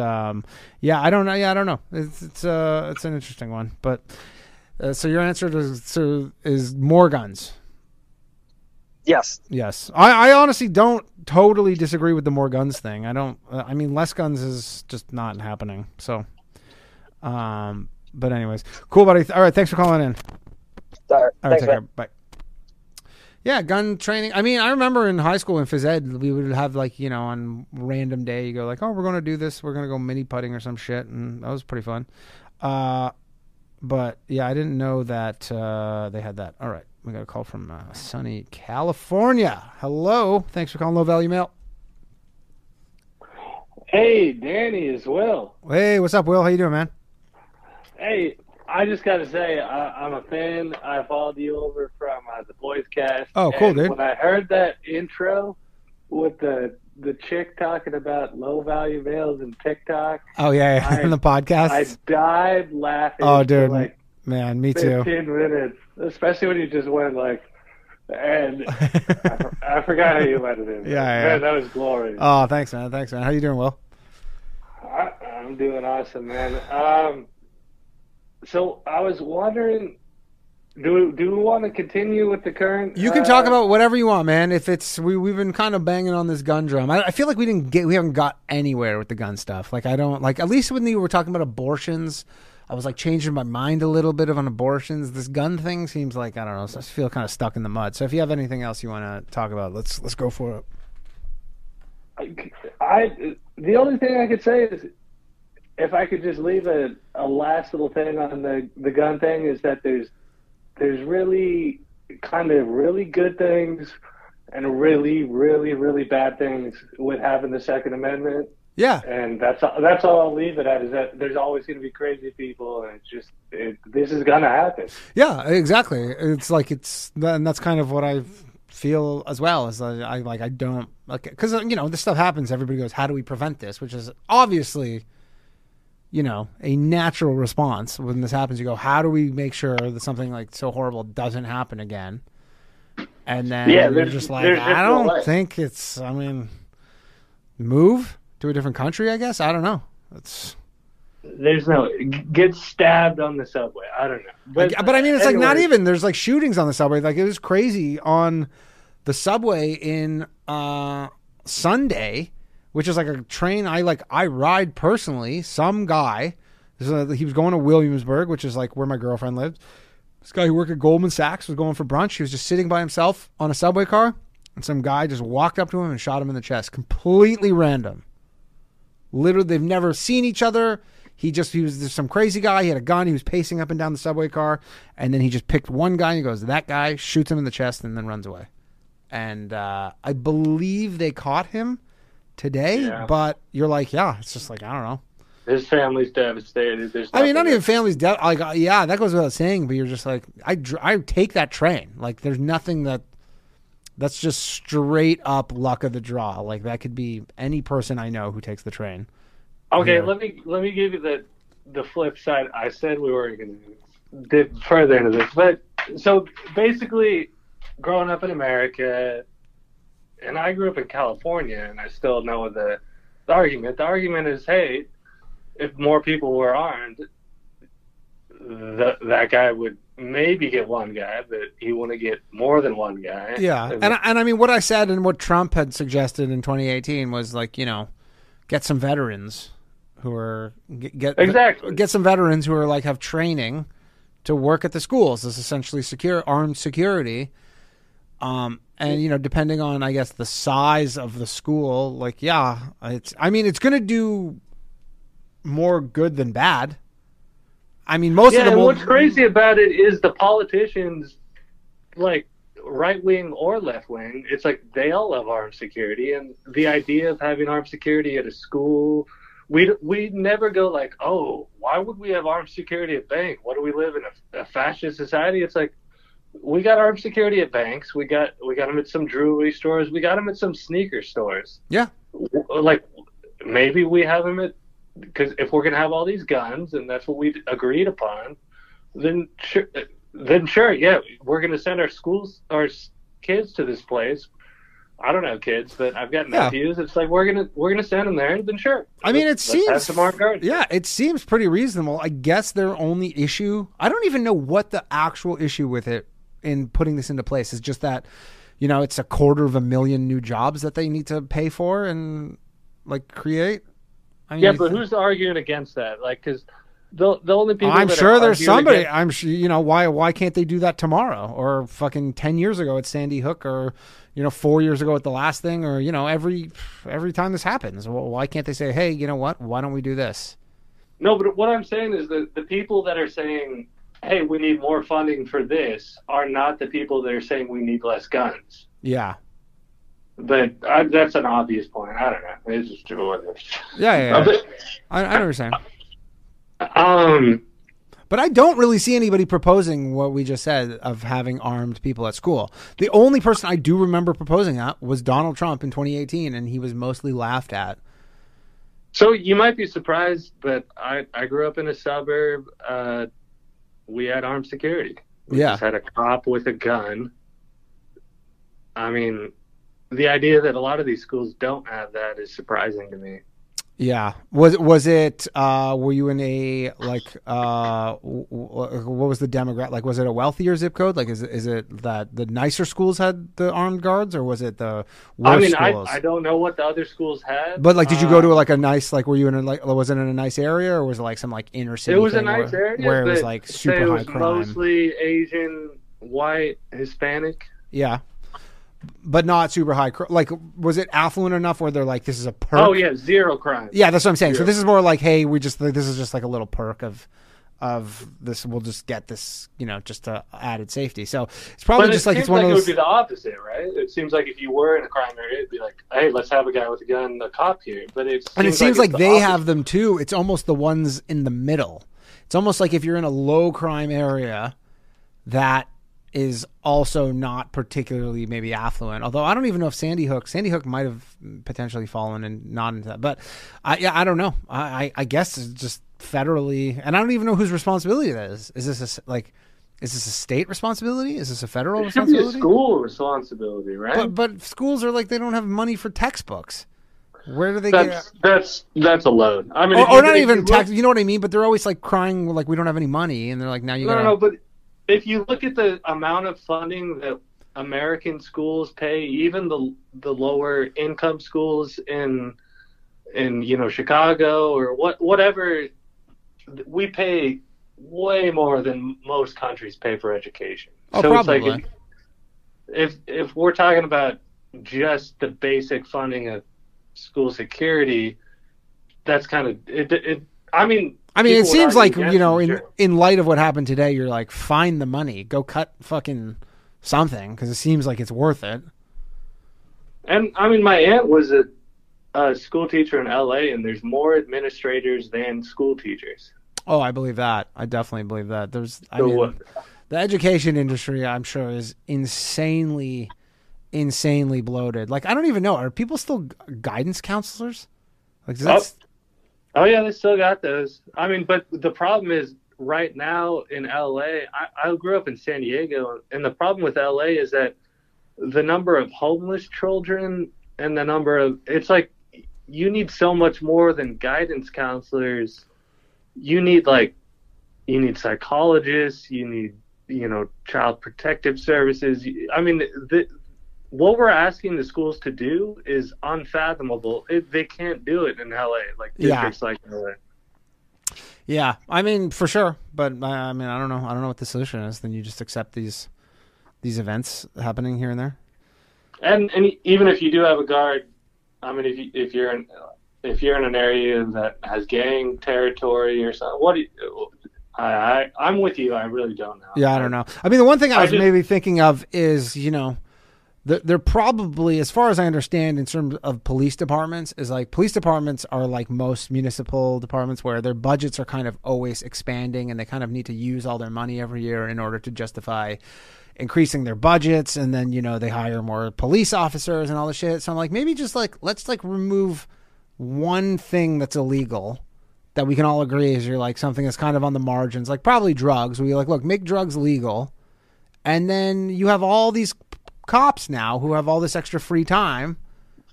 yeah, I don't know. Yeah, I don't know. It's an interesting one, but so your answer is more guns. Yes. Yes. I honestly don't totally disagree with the more guns thing. I don't, I mean, less guns is just not happening. So, but anyways, cool, buddy. All right. Thanks for calling in. All right. Take care. Bye. Yeah, gun training. I mean, I remember in high school in phys ed, we would have like, you know, on random day, you go like, oh, we're going to do this. We're going to go mini putting or some shit. And that was pretty fun. But yeah, I didn't know that they had that. All right. We got a call from sunny California. Hello. Thanks for calling Low Value Mail. Hey, Danny as well. Hey, what's up, Will? How you doing, man? Hey, I just got to say, I'm a fan. I followed you over from the Boys Cast. Oh, cool, dude. When I heard that intro with the chick talking about low-value males and TikTok. Oh, yeah, and the podcast. I died laughing. Oh, dude, like, man, me too. 15 minutes, especially when you just went like, and I forgot how you let it in. Yeah, man, that was glorious. Oh, thanks, man. Thanks, man. How you doing, Will? I'm doing awesome, man. So I was wondering, do we want to continue with the current? You can talk about whatever you want, man. If it's we've been kind of banging on this gun drum. I feel like we haven't got anywhere with the gun stuff. Like I don't like, at least when we were talking about abortions, I was like changing my mind a little bit on abortions. This gun thing seems like, I don't know, I just feel kind of stuck in the mud. So if you have anything else you want to talk about, let's go for it. The only thing I could say is, if I could just leave a last little thing on the gun thing, is that there's really kind of really good things and really, really, really bad things with having the Second Amendment. Yeah. And that's all I'll leave it at, is that there's always going to be crazy people, and it's just, this is going to happen. Yeah, exactly. It's like, and that's kind of what I've feel as well, as I don't, like, because, you know, this stuff happens. Everybody goes, how do we prevent this? Which is obviously, you know, a natural response when this happens. You go, how do we make sure that something like so horrible doesn't happen again? And then you're just like, I don't think it's, I mean, move to a different country, I guess. I don't know. There's no, get stabbed on the subway. I don't know. But I mean, it's anyways, like not even, there's like shootings on the subway. Like it was crazy on the subway in Sunday, which is like a train I ride personally. Some guy, he was going to Williamsburg, which is like where my girlfriend lives. This guy who worked at Goldman Sachs was going for brunch. He was just sitting by himself on a subway car, and some guy just walked up to him and shot him in the chest. Completely random. Literally, they've never seen each other. He was just some crazy guy. He had a gun. He was pacing up and down the subway car, and then he just picked one guy and he goes, that guy, shoots him in the chest, and then runs away. And I believe they caught him today, yeah. But you're like, yeah, it's just like, I don't know. His family's devastated. I mean, not even family's devastated. Like, yeah, that goes without saying, but you're just like, I take that train. Like, there's nothing that's just straight up luck of the draw. Like, that could be any person I know who takes the train. Okay, yeah. Let me give you the flip side. I said we were going to dip further into this, but so basically, growing up in America. And I grew up in California, and I still know the argument. The argument is, hey, if more people were armed, that guy would maybe get one guy, but he wouldn't get more than one guy. Yeah, and I mean, what I said and what Trump had suggested in 2018 was like, you know, get some veterans who are get some veterans who are like have training to work at the schools. This is essentially armed security. And, you know, depending on, I guess, the size of the school, like, yeah, it's going to do more good than bad. I mean, most of them. What's crazy about it is the politicians, like right wing or left wing, it's like they all love armed security. And the idea of having armed security at a school We never go like, oh, why would we have armed security at bank? What do we live in, a fascist society? It's like, we got armed security at banks. We got them at some jewelry stores. We got them at some sneaker stores. Yeah. Like, maybe we have them at, because if we're going to have all these guns and that's what we agreed upon, then sure, yeah, we're going to send our kids to this place. I don't have kids, but I've got nephews. Yeah. It's like, we're gonna send them there, and then sure. I mean, it seems pretty reasonable. I guess their only issue, I don't even know what the actual issue with it in putting this into place is, just that, you know, it's 250,000 new jobs that they need to pay for and like create. I mean, yeah, but who's arguing against that? Like, because the only people I'm that sure there's somebody against... I'm sure, you know, why can't they do that tomorrow, or fucking 10 years ago at Sandy Hook, or, you know, 4 years ago at the last thing, or, you know, every time this happens, well, why can't they say, hey, you know what, why don't we do this? No, but what I'm saying is that the people that are saying, hey, we need more funding for this are not the people that are saying we need less guns. Yeah. But that's an obvious point. I don't know. It's just yeah. But, I understand. But I don't really see anybody proposing what we just said of having armed people at school. The only person I do remember proposing that was Donald Trump in 2018, and he was mostly laughed at. So you might be surprised, but I grew up in a suburb. We had armed security. We just had a cop with a gun. I mean, the idea that a lot of these schools don't have that is surprising to me. Yeah. Was it, were you in a, like, what was the demographic? Like, was it a wealthier zip code? Like, is it that the nicer schools had the armed guards, or was it the worst schools? I don't know what the other schools had. But, like, did you go to, like, a nice, like, were you in a, like, was it in a nice area, or was it, like, some, like, inner city? It was a nice area. Where it was, like, super high crime. It was mostly Asian, white, Hispanic. Yeah. But not super high. Like, was it affluent enough where they're like, this is a perk? Oh yeah, zero crime. Yeah, that's what I'm saying. Zero. So this is more like, hey, this is just like a little perk of this. We'll just get this, you know, just added safety. So it's probably it would be the opposite, right? It seems like if you were in a crime area, it'd be like, hey, let's have a guy with a gun and a cop here. But it seems like they have them too. It's almost the ones in the middle. It's almost like if you're in a low crime area, that is also not particularly maybe affluent. Although I don't even know if Sandy Hook might have potentially fallen and not into that. But I don't know. I guess it's just federally, and I don't even know whose responsibility that is. Is this a state responsibility? Is this a federal responsibility? It should be a school responsibility, right? But schools are like, they don't have money for textbooks. Where do they get? That's a load. I mean, or not even tax. You know what I mean? But they're always like crying, like, we don't have any money, and they're like, now you gotta. No, but. If you look at the amount of funding that American schools pay, even the lower income schools in you know, Chicago or whatever, we pay way more than most countries pay for education. Oh, so probably. It's like if we're talking about just the basic funding of school security, that's kind of it. I mean, it seems like, you know, in light of what happened today, you're like, find the money, go cut fucking something, because it seems like it's worth it. And I mean, my aunt was a school teacher in L.A., and there's more administrators than school teachers. Oh, I believe that. I definitely believe that. The education industry, I'm sure, is insanely bloated. Like, I don't even know. Are people still guidance counselors? Like, that's. Oh, yeah, they still got those. I mean, but the problem is right now in L.A., I grew up in San Diego, and the problem with L.A. is that the number of homeless children and the number of – it's like you need so much more than guidance counselors. You need, like – you need psychologists. You need, you know, child protective services. I mean, what we're asking the schools to do is unfathomable. They can't do it in LA, like districts like LA. Yeah, I mean, for sure. But I mean, I don't know. I don't know what the solution is. Then you just accept these events happening here and there. And even if you do have a guard, I mean, if you're in an area that has gang territory or something, what do you? I'm with you. I really don't know. Yeah, I don't know. I mean, the one thing I was maybe thinking of is, you know, They're probably, as far as I understand, in terms of police departments, is like police departments are like most municipal departments where their budgets are kind of always expanding and they kind of need to use all their money every year in order to justify increasing their budgets. And then, you know, they hire more police officers and all this shit. So I'm like, maybe just like, let's like remove one thing that's illegal that we can all agree is you're like something that's kind of on the margins, like probably drugs. We're like, look, make drugs legal. And then you have all these cops now who have all this extra free time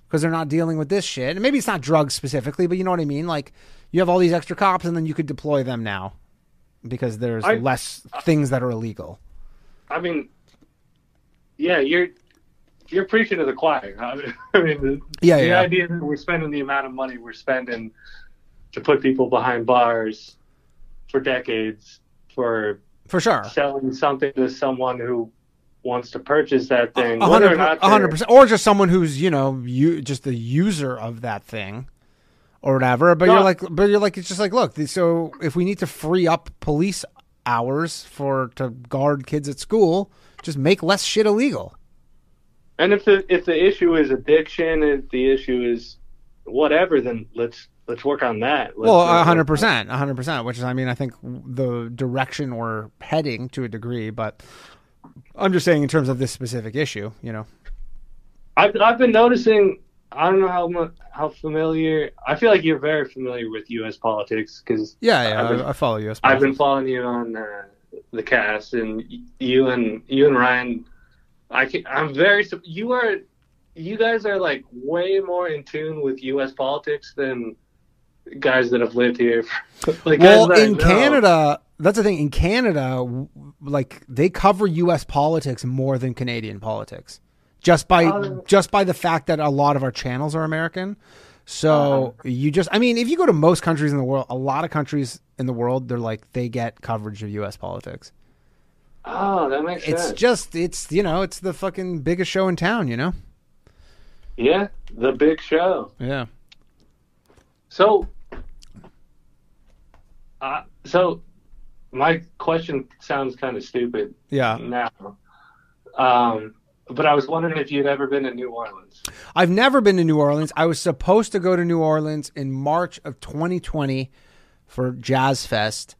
because they're not dealing with this shit. And maybe it's not drugs specifically, but you know what I mean? Like you have all these extra cops and then you could deploy them now because there's less things that are illegal. I mean, yeah, you're preaching to the choir. I mean, the idea that we're spending the amount of money we're spending to put people behind bars for decades for sure selling something to someone who wants to purchase that thing, 100%, or just someone who's, you know, you just the user of that thing or whatever. But you're like, it's just like, look, so if we need to free up police hours to guard kids at school, just make less shit illegal. And if the issue is addiction, if the issue is whatever, then let's work on that. Well, 100%, which is, I mean, I think the direction we're heading to a degree, but I'm just saying in terms of this specific issue, you know. I've been noticing, I don't know how familiar, I feel like you're very familiar with U.S. politics because I follow U.S. politics. I've been following you on the cast, and you and Ryan, you guys are like way more in tune with U.S. politics than guys that have lived here. Canada. That's the thing. In Canada, like they cover U.S. politics more than Canadian politics, just by the fact that a lot of our channels are American. So if you go to most countries in the world, a lot of countries in the world, they're like they get coverage of U.S. politics. Oh, that makes sense. It's just it's the fucking biggest show in town, you know. Yeah, the big show. Yeah. So, my question sounds kind of stupid. Yeah. Now, but I was wondering if you'd ever been to New Orleans. I've never been to New Orleans. I was supposed to go to New Orleans in March of 2020 for Jazz Fest,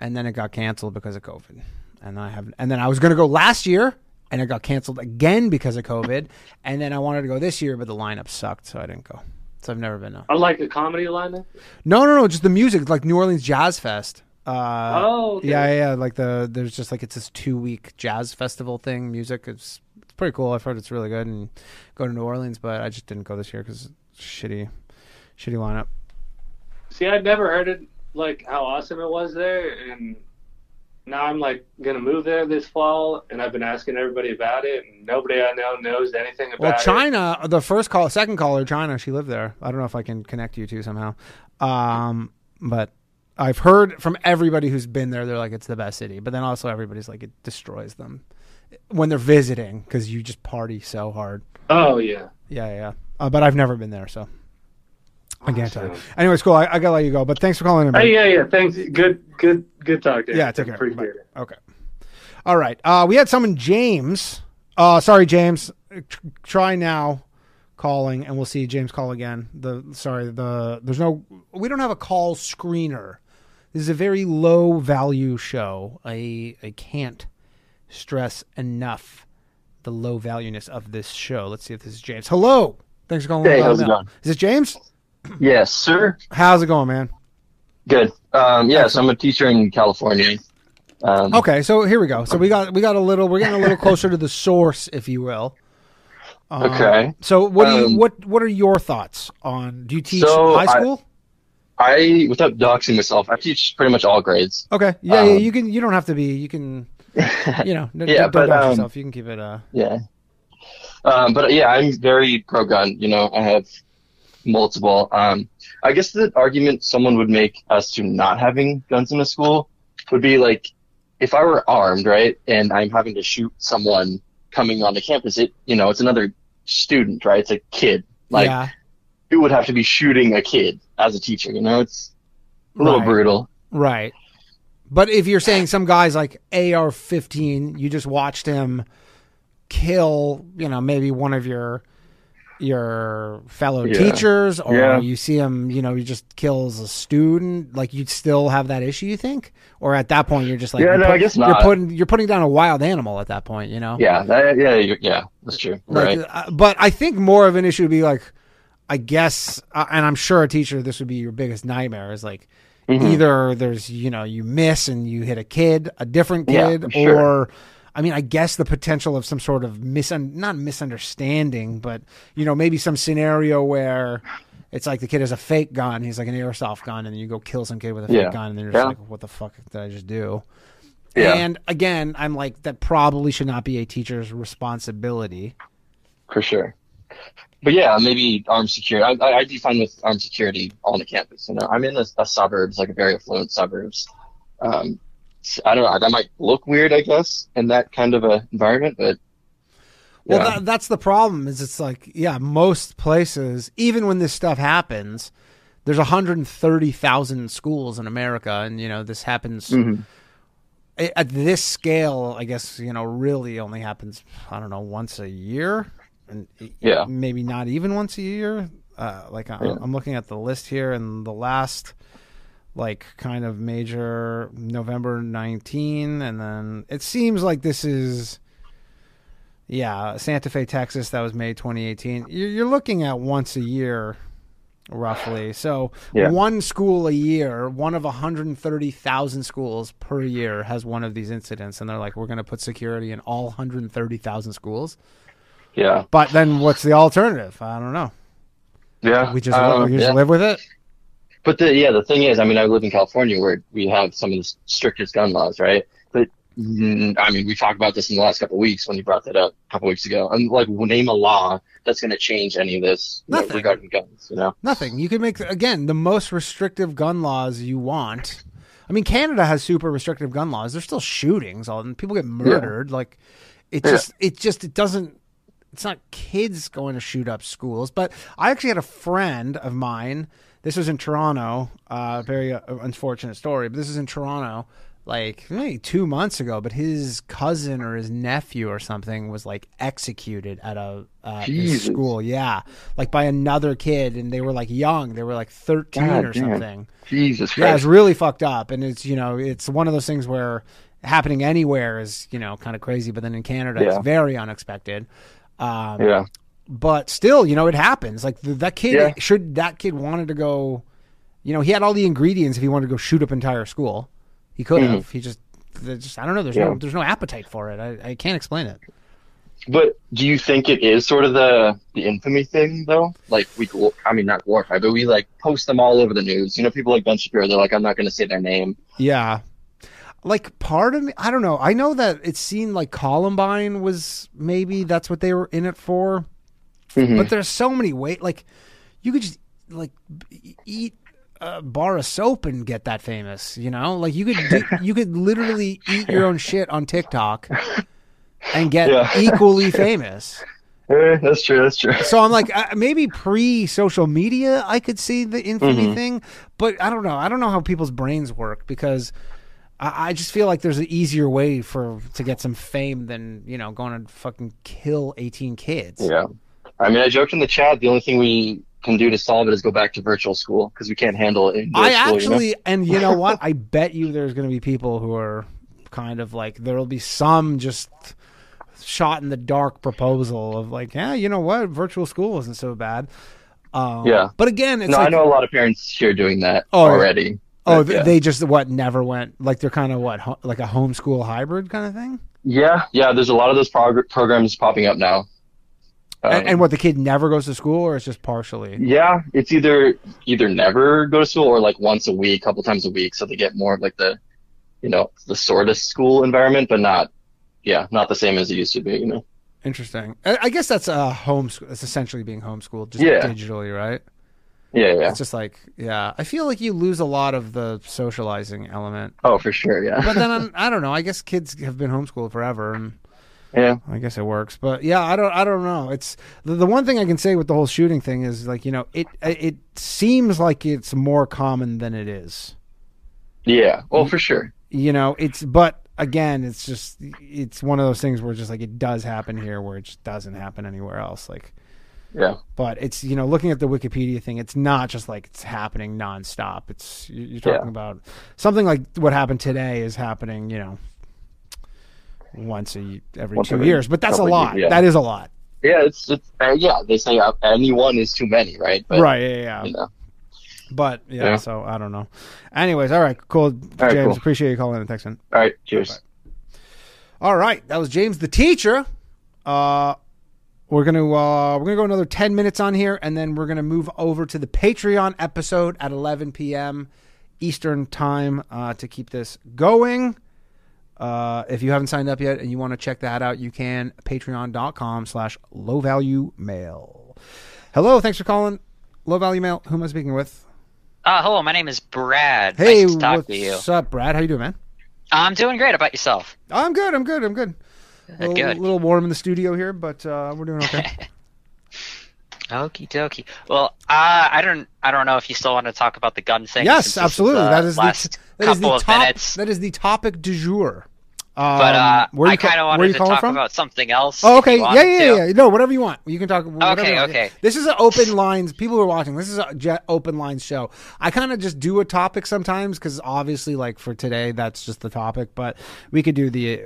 and then it got canceled because of COVID. And then I was going to go last year, and it got canceled again because of COVID. And then I wanted to go this year, but the lineup sucked, so I didn't go. So I've never been. I like the comedy lineup. No, just the music, like New Orleans Jazz Fest. Okay. Yeah. Like there's just like it's this 2-week jazz festival thing. Music, it's pretty cool. I've heard it's really good. And go to New Orleans, but I just didn't go this year because shitty lineup. See, I'd never heard it like how awesome it was there, and now I'm like going to move there this fall, and I've been asking everybody about it, and nobody I know knows anything about it. Well, China, the second caller, China, she lived there. I don't know if I can connect you two somehow. But I've heard from everybody who's been there, they're like, it's the best city. But then also everybody's like, it destroys them when they're visiting because you just party so hard. Oh, yeah. Yeah. But I've never been there, so. I can't tell you. Anyways, cool. I gotta let you go, but thanks for calling in. Yeah. Thanks. Good talk, Dave. Yeah, take care. Appreciate it. Okay. All right. We had someone, James. Sorry, James. Try now, calling, and we'll see James call again. We don't have a call screener. This is a very low value show. I can't stress enough the low valueness of this show. Let's see if this is James. Hello. Thanks for calling. Hey, how's it going? Is this James? Yes, sir. How's it going, man? Good. So I'm a teacher in California. Okay, so here we go. So we're getting a little closer to the source, if you will. Okay. So what are your thoughts on? Do you teach high school? I without doxing myself, I teach pretty much all grades. Okay. Yeah. You can. You don't have to be. You can. You know. Don't dox yourself. You can keep it. Yeah. I'm very pro gun. You know, I have multiple. I guess the argument someone would make as to not having guns in a school would be like, if I were armed, right, and I'm having to shoot someone coming onto campus, it's another student, right? It's a kid. Like, you would have to be shooting a kid as a teacher, you know? It's a little brutal. Right. But if you're saying some guy's like AR-15, you just watched him kill, you know, maybe one of your fellow teachers, or you see him, you know, he just kills a student, like you'd still have that issue, you think? Or at that point, you're just like, I guess not. You're putting down a wild animal at that point, you know? Yeah, that's true. Like, right. But I think more of an issue would be like, I guess, and I'm sure a teacher, this would be your biggest nightmare, is like, either there's, you know, you miss and you hit a kid, a different kid, or, I mean, I guess the potential of some sort of not misunderstanding, but, you know, maybe some scenario where it's like the kid has a fake gun, he's like an airsoft gun, and then you go kill some kid with a fake gun, and then you're just like, what the fuck did I just do? Yeah. And again, I'm like, that probably should not be a teacher's responsibility. For sure. But yeah, maybe armed security. I do find with armed security on the campus. You know, I'm in a suburbs, like a very affluent suburbs. So I don't know. That might look weird, I guess, in that kind of a environment. But that's the problem. Is it's like most places, even when this stuff happens, there's 130,000 schools in America, and you know this happens. Mm-hmm. At this scale, I guess, you know, really only happens, I don't know, once a year. And maybe not even once a year. I'm looking at the list here, and the last, like, kind of major November 19, and then it seems like this is, Santa Fe, Texas. That was May 2018. You're looking at once a year, roughly. So one school a year, one of 130,000 schools per year has one of these incidents, and they're like, we're going to put security in all 130,000 schools. Yeah, but then what's the alternative? I don't know. Yeah, we just live with it. But the thing is, I mean, I live in California where we have some of the strictest gun laws, right? But I mean, we talked about this in the last couple of weeks when you brought that up a couple of weeks ago. And like, name a law that's going to change any of this regarding guns. You know, nothing. You can make again the most restrictive gun laws you want. I mean, Canada has super restrictive gun laws. There's still shootings, and people get murdered. Like, it doesn't. It's not kids going to shoot up schools, but I actually had a friend of mine. This was in Toronto, very unfortunate story, but this is in Toronto, like maybe 2 months ago, but his cousin or his nephew or something was like executed at a school. Yeah. Like by another kid. And they were like young, they were like 13 or something. Jesus Christ. Yeah. It's really fucked up. And it's, you know, it's one of those things where happening anywhere is, you know, kind of crazy, but then in Canada, it's very unexpected. But still, you know, it happens. Like that kid wanted to go, you know, he had all the ingredients. If he wanted to go shoot up entire school, he could have, he just, I don't know. There's no appetite for it. I can't explain it. But do you think it is sort of the infamy thing though? Like not glorify, but we like post them all over the news, you know, people like Ben Shapiro, they're like, I'm not going to say their name. Yeah. Like part of me, I don't know. I know that it seemed like Columbine was maybe that's what they were in it for, but there's so many ways. Like you could just like eat a bar of soap and get that famous, you know. Like you could you could literally eat your own shit on TikTok and get equally famous. That's true. So I'm like, maybe pre-social media, I could see the infamy thing, but I don't know. I don't know how people's brains work because. I just feel like there's an easier way to get some fame than, you know, going to fucking kill 18 kids. Yeah. I mean, I joked in the chat, the only thing we can do to solve it is go back to virtual school because we can't handle it. And you know what? I bet you there's going to be people who are kind of like, there'll be some just shot in the dark proposal of like, yeah, you know what? Virtual school isn't so bad. But again, it's I know a lot of parents here doing that already. Yeah. Oh, they just never went like they're kind of like a homeschool hybrid kind of thing. Yeah. There's a lot of those programs popping up now. And what the kid never goes to school, or it's just partially. Yeah, it's either never go to school or like once a week, couple times a week, so they get more of like the, you know, the sort of school environment, but not the same as it used to be. You know. Interesting. I guess that's a homeschool. That's essentially being homeschooled, just digitally, right? Yeah. It's just like, I feel like you lose a lot of the socializing element. Oh, for sure, yeah. But then I don't know. I guess kids have been homeschooled forever, and I guess it works. But I don't know. It's the one thing I can say with the whole shooting thing is like, you know, it seems like it's more common than it is. Yeah. Oh, for sure. You know, it's but again, it's just, it's one of those things where just like it does happen here where it just doesn't happen anywhere else. Like, yeah, but it's, you know, looking at the Wikipedia thing, it's not just like it's happening nonstop. It's, you're talking about something like what happened today is happening, you know, once every 2 years, but that's a lot. Yeah. That is a lot. Yeah. It's they say anyone is too many. Right. But, right. Yeah. You know. But yeah. So I don't know. Anyways. All right. Cool. James, appreciate you calling and texting. All right. Cheers. Bye. All right. That was James, the teacher. We're gonna go another 10 minutes on here, and then we're gonna move over to the Patreon episode at 11 p.m. Eastern time to keep this going. If you haven't signed up yet and you want to check that out, you can. Patreon.com/lowvaluemail. Hello, thanks for calling. Low Value Mail. Who am I speaking with? Hello, my name is Brad. Hey, nice to talk to you. What's up, Brad? How you doing, man? I'm doing great. How about yourself? I'm good. A little warm in the studio here, but we're doing okay. Okie dokie. Well, I don't know if you still want to talk about the gun thing. Yes, absolutely. That is the topic du jour. But I kind of wanted to talk about something else. Oh, okay. Yeah. No, whatever you want. You can talk. Okay. This is an open lines. People who are watching, this is an open lines show. I kind of just do a topic sometimes because obviously, like for today, that's just the topic. But we could do the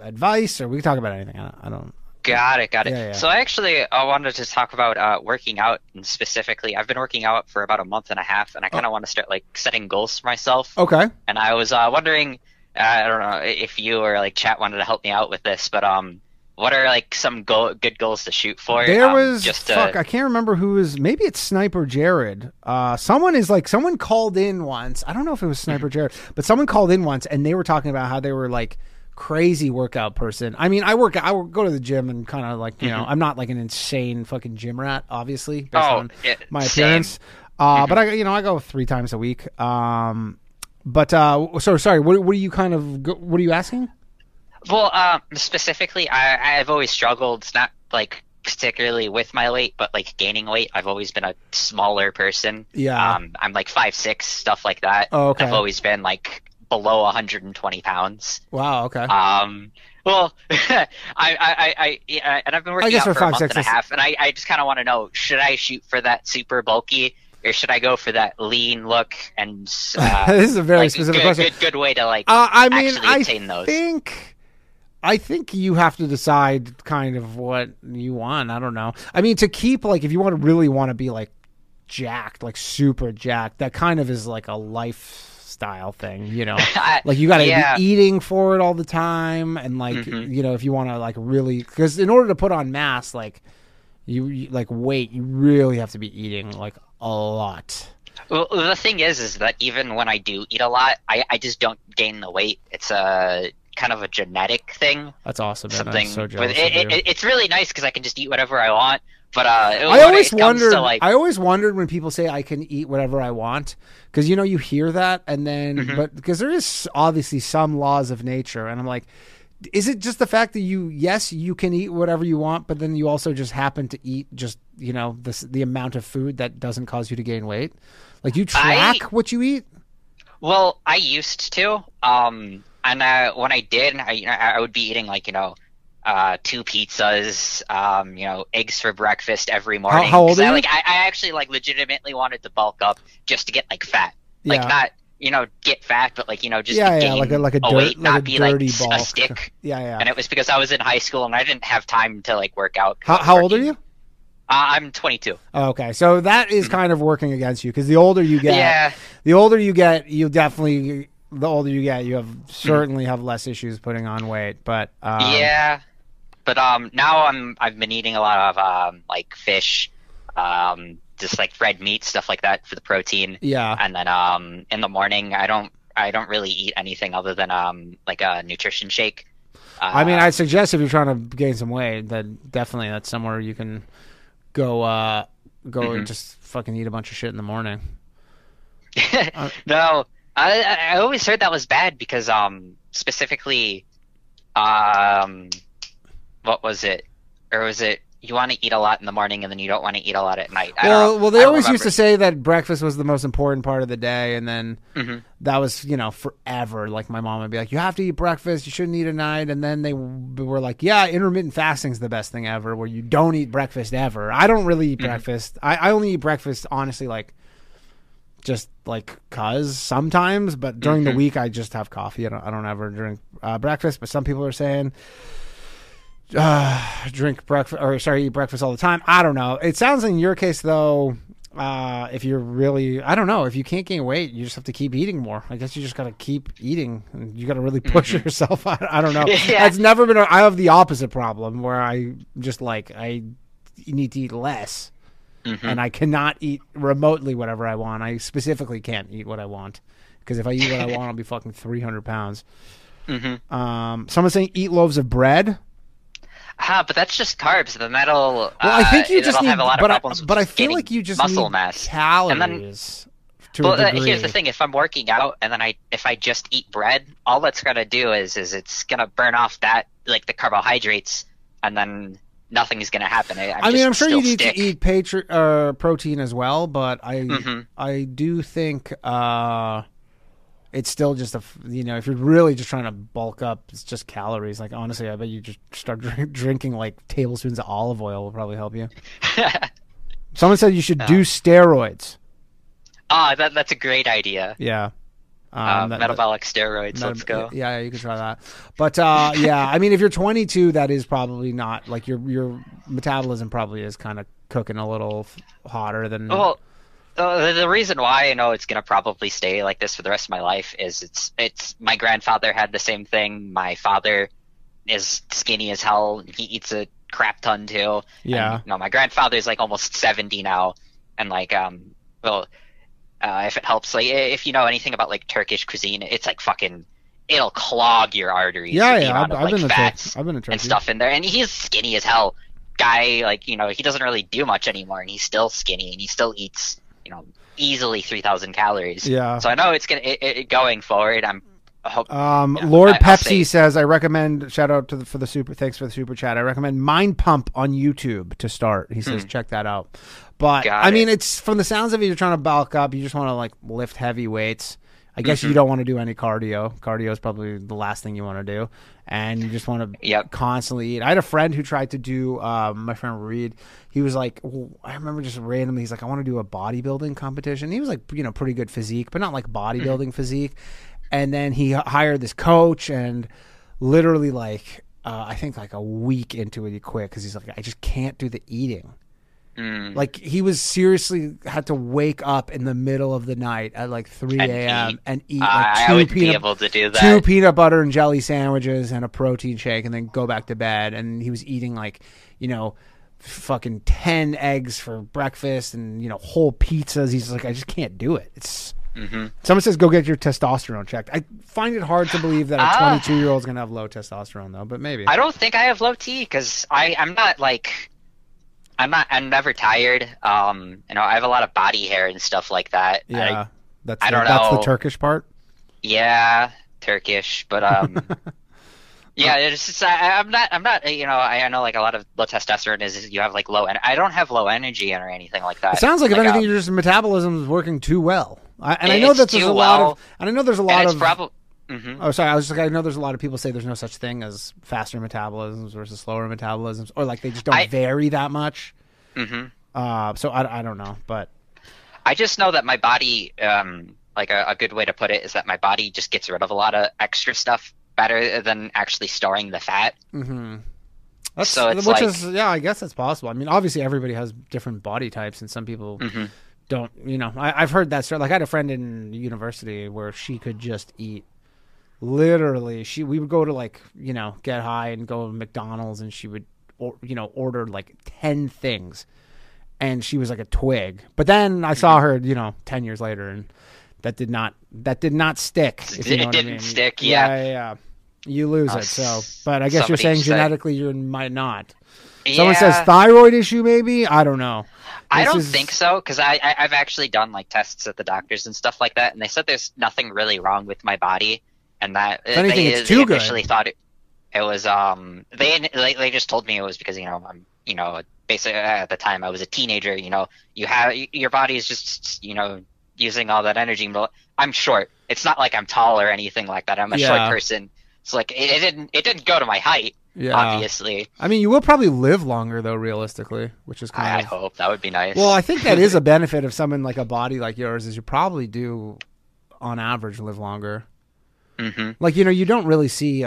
advice, or we could talk about anything. I don't. Got it. Yeah. So actually, I wanted to talk about working out, and specifically, I've been working out for about a month and a half, and I kind of want to start like setting goals for myself. Okay. And I was wondering. I don't know if you or like chat wanted to help me out with this, but what are like some good goals to shoot for? There was I can't remember who is. Maybe it's Sniper Jared. Someone called in once. I don't know if it was Sniper Jared, but someone called in once and they were talking about how they were like crazy workout person. I mean, I go to the gym and kind of like, you know, I'm not like an insane fucking gym rat, obviously, based on my appearance. But I go 3 times a week. Sorry. What are you asking? Well, specifically, I've always struggled. It's not like particularly with my weight, but like gaining weight. I've always been a smaller person. Yeah. I'm like 5'6", stuff like that. Oh, okay. I've always been like below 120 pounds. Wow. Okay. Well, I and I've been working out for a month and a half, and I just kind of want to know: should I shoot for that super bulky? Or should I go for that lean look? And this is a very specific question. Good way to like attain those. I think you have to decide kind of what you want. I don't know. I mean, to keep like if you really want to be like jacked, like super jacked, that kind of is like a lifestyle thing, you know. Like you got to be eating for it all the time, and like you know, if you want to like really, because in order to put on mass, like you like weight, you really have to be eating like a lot. Well, the thing is that even when I do eat a lot, I just don't gain the weight. It's a kind of a genetic thing. That's awesome. Man. Something. I'm so jealous of you. It's really nice because I can just eat whatever I want. But I always wondered when people say I can eat whatever I want, because you know you hear that, and then but because there is obviously some laws of nature, and I'm like, is it just the fact that you can eat whatever you want, but then you also just happen to eat just, you know, the amount of food that doesn't cause you to gain weight? Like you track what you eat? Well, I used to. When I did, I would be eating like, you know, 2 pizzas, you know, eggs for breakfast every morning. How old are you? I actually like legitimately wanted to bulk up just to get like fat. Like not, you know, get fat, but like, you know, just gain a weight, not be like a stick. Yeah. And it was because I was in high school and I didn't have time to like work out. How old are you? I'm 22. Okay, so that is kind of working against you, because the older you get, you have certainly have less issues putting on weight. But now I've been eating a lot of like fish, just like red meat, stuff like that for the protein. Yeah. And then in the morning I don't really eat anything other than like a nutrition shake. I mean, I suggest if you're trying to gain some weight, then definitely that's somewhere you can go and just fucking eat a bunch of shit in the morning. No, I always heard that was bad because specifically what was it? Or was it you want to eat a lot in the morning and then you don't want to eat a lot at night. Well, they always used to say that breakfast was the most important part of the day. And then that was, you know, forever. Like my mom would be like, you have to eat breakfast. You shouldn't eat at night. And then they were like, yeah, intermittent fasting is the best thing ever where you don't eat breakfast ever. I don't really eat breakfast. I only eat breakfast, honestly, like just like cause sometimes, but during the week I just have coffee. I don't ever drink breakfast, but some people are saying, drink breakfast or eat breakfast all the time. I don't know. It sounds in your case though, if you're really, I don't know, if you can't gain weight, you just have to keep eating more. I guess you just got to keep eating and you got to really push yourself. I don't know. Yeah. That's never been, I have the opposite problem where I just like, I need to eat less and I cannot eat remotely whatever I want. I specifically can't eat what I want because if I eat what I want, I'll be fucking 300 pounds. Someone's saying eat loaves of bread. But that's just carbs. Then that'll I think you just need, have a lot of problems. But I feel like you just muscle need mass, calories. And then, here's the thing: if I'm working out and then if I just eat bread, all that's gonna do is it's gonna burn off that like the carbohydrates, and then nothing is gonna happen. I'm sure you need to eat protein as well, but I do think it's still just if you're really just trying to bulk up, it's just calories. Like, honestly, I bet you just start drinking like tablespoons of olive oil will probably help you. Someone said you should do steroids. That's a great idea. Yeah. Metabolic steroids. Let's go. Yeah, you can try that. But yeah, I mean, if you're 22, that is probably not like your metabolism probably is kind of cooking a little hotter than. Well, the reason why I know it's going to probably stay like this for the rest of my life is it's my grandfather had the same thing. My father is skinny as hell. He eats a crap ton too. Yeah. And, my grandfather's like almost 70 now. And like, if it helps, like if you know anything about like Turkish cuisine, it's like fucking, it'll clog your arteries. Yeah. I've been to Turkey and stuff in there. And he's skinny as hell guy. Like, he doesn't really do much anymore and he's still skinny and he still eats easily 3,000 calories. Yeah. So I know it's going forward. Lord Pepsi says I recommend. Shout out to for the super. Thanks for the super chat. I recommend Mind Pump on YouTube to start. He says check that out. But I mean, it's from the sounds of it, you're trying to bulk up. You just want to like lift heavy weights. I guess you don't want to do any cardio. Cardio is probably the last thing you want to do, and you just want to constantly eat. I had a friend who tried to do. My friend Reed, he was like, I remember just randomly, he's like, I want to do a bodybuilding competition. He was like, pretty good physique, but not like bodybuilding physique. And then he hired this coach, and literally like I think like a week into it, he quit because he's like, I just can't do the eating. Like he was seriously had to wake up in the middle of the night at like 3 a.m. and eat like two peanut butter and jelly sandwiches and a protein shake and then go back to bed. And he was eating like, fucking 10 eggs for breakfast and, whole pizzas. He's like, I just can't do it. It's Someone says, go get your testosterone checked. I find it hard to believe that a 22-year-old is going to have low testosterone though, but maybe. I don't think I have low T because I'm not like... I'm never tired. I have a lot of body hair and stuff like that. Yeah. That's the Turkish part. Yeah. Turkish. But, yeah, it's just, I'm not, I know like a lot of low testosterone is you have like low, and I don't have low energy or anything like that. It sounds like if anything, your metabolism is working too well. I know there's a lot of people say there's no such thing as faster metabolisms versus slower metabolisms, or like they just don't vary that much. So I don't know, but I just know that my body, like a good way to put it is that my body just gets rid of a lot of extra stuff better than actually storing the fat. I guess that's possible. I mean, obviously everybody has different body types, and some people. Don't I've heard that story. Like I had a friend in university where she could just eat. Literally, we would go to like get high and go to McDonald's, and she would order like 10 things, and she was like a twig. But then I saw her 10 years later, and that did not stick. It didn't stick. Yeah. You lose it. So, but I guess you're saying genetically you might not. Someone says thyroid issue, maybe. I don't know. I don't think so, because I've actually done like tests at the doctors and stuff like that, and they said there's nothing really wrong with my body, and that if anything, they initially thought it was. They just told me it was because I'm you know, basically at the time I was a teenager, you know, you have your body is just, you know, using all that energy. I'm short. It's not like I'm tall or anything like that. I'm a short person. It's like it didn't go to my height. Yeah. Obviously. I mean, you will probably live longer though, realistically, which is kind of... I hope that would be nice. Well, I think that is a benefit of someone like a body like yours, is you probably do on average live longer. Mm-hmm. Like, you know, you don't really see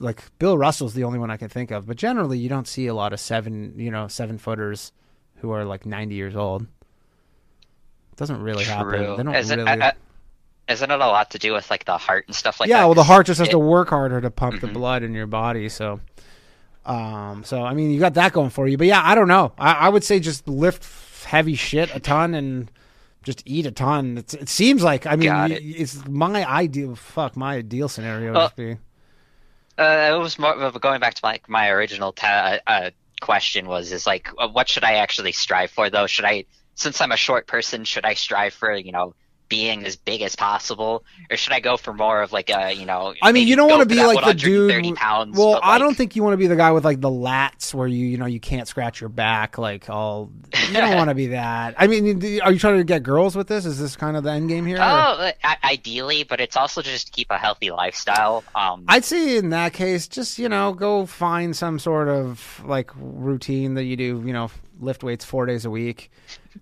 like Bill Russell's the only one I can think of, but generally you don't see a lot of seven footers who are like 90 years old. It doesn't really happen. They don't Isn't it a lot to do with like the heart and stuff like that? Yeah, well, the heart just has to work harder to pump the blood in your body. So, I mean, you got that going for you. But yeah, I don't know. I would say just lift heavy shit a ton and just eat a ton. It seems like, I mean, it's my ideal. Fuck, my ideal scenario would be. It was more going back to my original question was like, what should I actually strive for though? Should I, since I'm a short person, should I strive for, you know, being as big as possible, or should I go for more of like a, you know, I mean, you don't want to be like the dude pounds, well, like, I don't think you want to be the guy with like the lats where you know you can't scratch your back, like all you don't want to be that. I mean, are you trying to get girls with this? Is this kind of the end game here? Oh, ideally, but it's also just to keep a healthy lifestyle. I'd say in that case, just, you know, go find some sort of like routine that you do, you know, lift weights 4 days a week.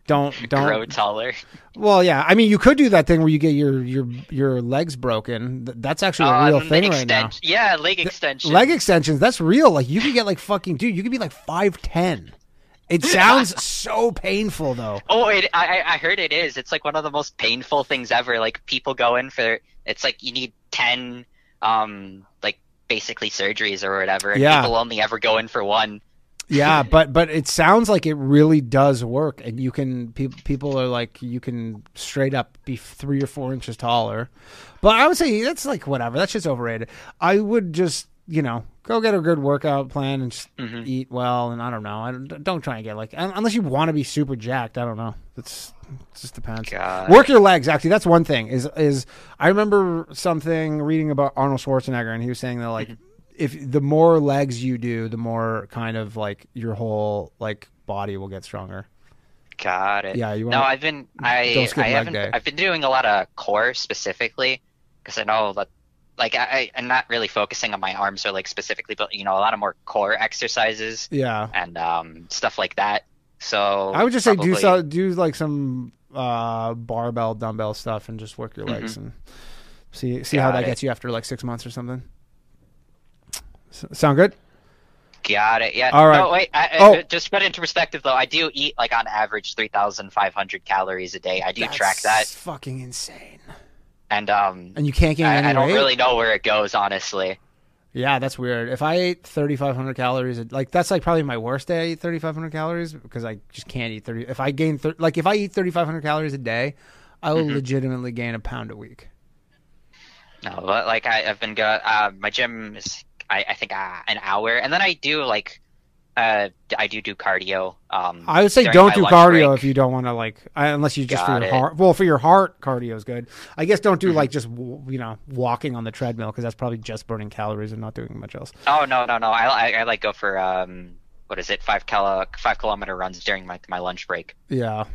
Don't grow taller. Well, yeah. I mean, you could do that thing where you get your legs broken. That's actually a real thing right now. Yeah, leg extensions. Leg extensions. That's real. Like, you could get like fucking, dude, you could be like 5'10". It sounds so painful though. Oh, I heard it is. It's like one of the most painful things ever. Like, people go in for, it's like you need 10, like basically surgeries or whatever. And people only ever go in for one. Yeah, but it sounds like it really does work, and you can people are like, you can straight up be 3 or 4 inches taller. But I would say that's like whatever. That shit's overrated. I would just, you know, go get a good workout plan and just eat well, and I don't know. Don't try and get like, unless you want to be super jacked. I don't know. It just depends. God. Work your legs. Actually, that's one thing. Is I remember something reading about Arnold Schwarzenegger, and he was saying that like. If the more legs you do, the more kind of like your whole like body will get stronger. Got it. Yeah, you want. No, I've been doing a lot of core specifically, because I know that like I'm not really focusing on my arms or like specifically, but you know, a lot of more core exercises. Yeah. And stuff like that. So I would just say do like some barbell dumbbell stuff and just work your legs and see how that gets you after like 6 months or something. Sound good? Got it. Yeah. All right. No, wait. Just to put it into perspective, though, I do eat like on average 3,500 calories a day. I do track that. That's fucking insane. And you can't gain any weight? I don't really know where it goes, honestly. Yeah, that's weird. If I ate 3,500 calories, like that's like probably my worst day. I eat 3,500 calories because I just can't eat 30. If I gain like if I eat 3,500 calories a day, I will legitimately gain a pound a week. No, but like I've been going. My gym is. I think an hour, and then I do like I do cardio. I would say don't do cardio if you don't want to like unless you just for your heart. Well, for your heart, cardio is good. I guess don't do like just you know walking on the treadmill because that's probably just burning calories and not doing much else. Oh no! I like go for what is it 5 kilometer runs during my lunch break. Yeah.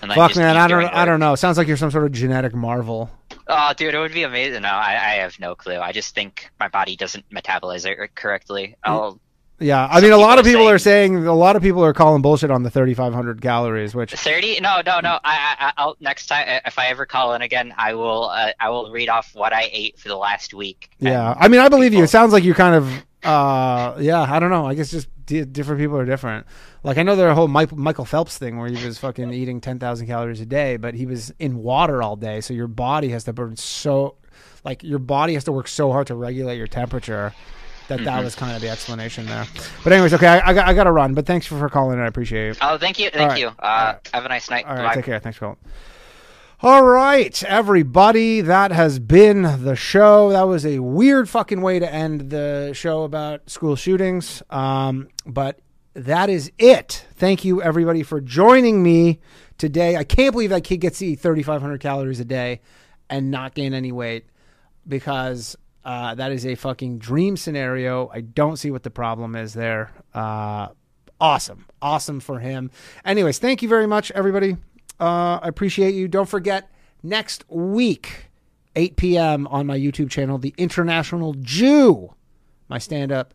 Fuck man, I don't know. It sounds like you're some sort of genetic marvel. Oh, dude, it would be amazing. No, I have no clue. I just think my body doesn't metabolize it correctly. Yeah, I mean, a lot of people are calling bullshit on the 3,500 calories, which 30? No. I'll next time if I ever call in again, I will read off what I ate for the last week. Yeah, I mean, I believe you. It sounds like you kind of. I don't know. I guess just different people are different. Like I know there's a whole Michael Phelps thing where he was fucking eating 10,000 calories a day, but he was in water all day. So your body has to work so hard to regulate your temperature. That was kind of the explanation there. But anyways, okay, I got to run. But thanks for calling in. I appreciate it. Oh, thank you. Have a nice night. All right, bye. Take care. Thanks for calling. All right, everybody, that has been the show. That was a weird fucking way to end the show about school shootings, but that is it. Thank you, everybody, for joining me today. I can't believe that kid gets to eat 3,500 calories a day and not gain any weight because that is a fucking dream scenario. I don't see what the problem is there. awesome. Awesome for him. Anyways, thank you very much, everybody. I appreciate you. Don't forget, next week, 8 p.m. on my YouTube channel, The International Jew, my stand-up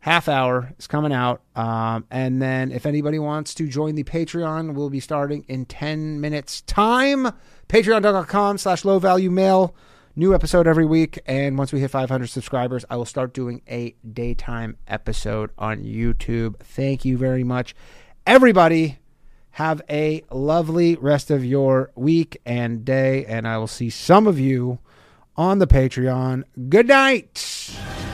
half hour is coming out. And then if anybody wants to join the Patreon, we'll be starting in 10 minutes time. Patreon.com/lowvaluemail. New episode every week. And once we hit 500 subscribers, I will start doing a daytime episode on YouTube. Thank you very much, everybody. Have a lovely rest of your week and day, and I will see some of you on the Patreon. Good night.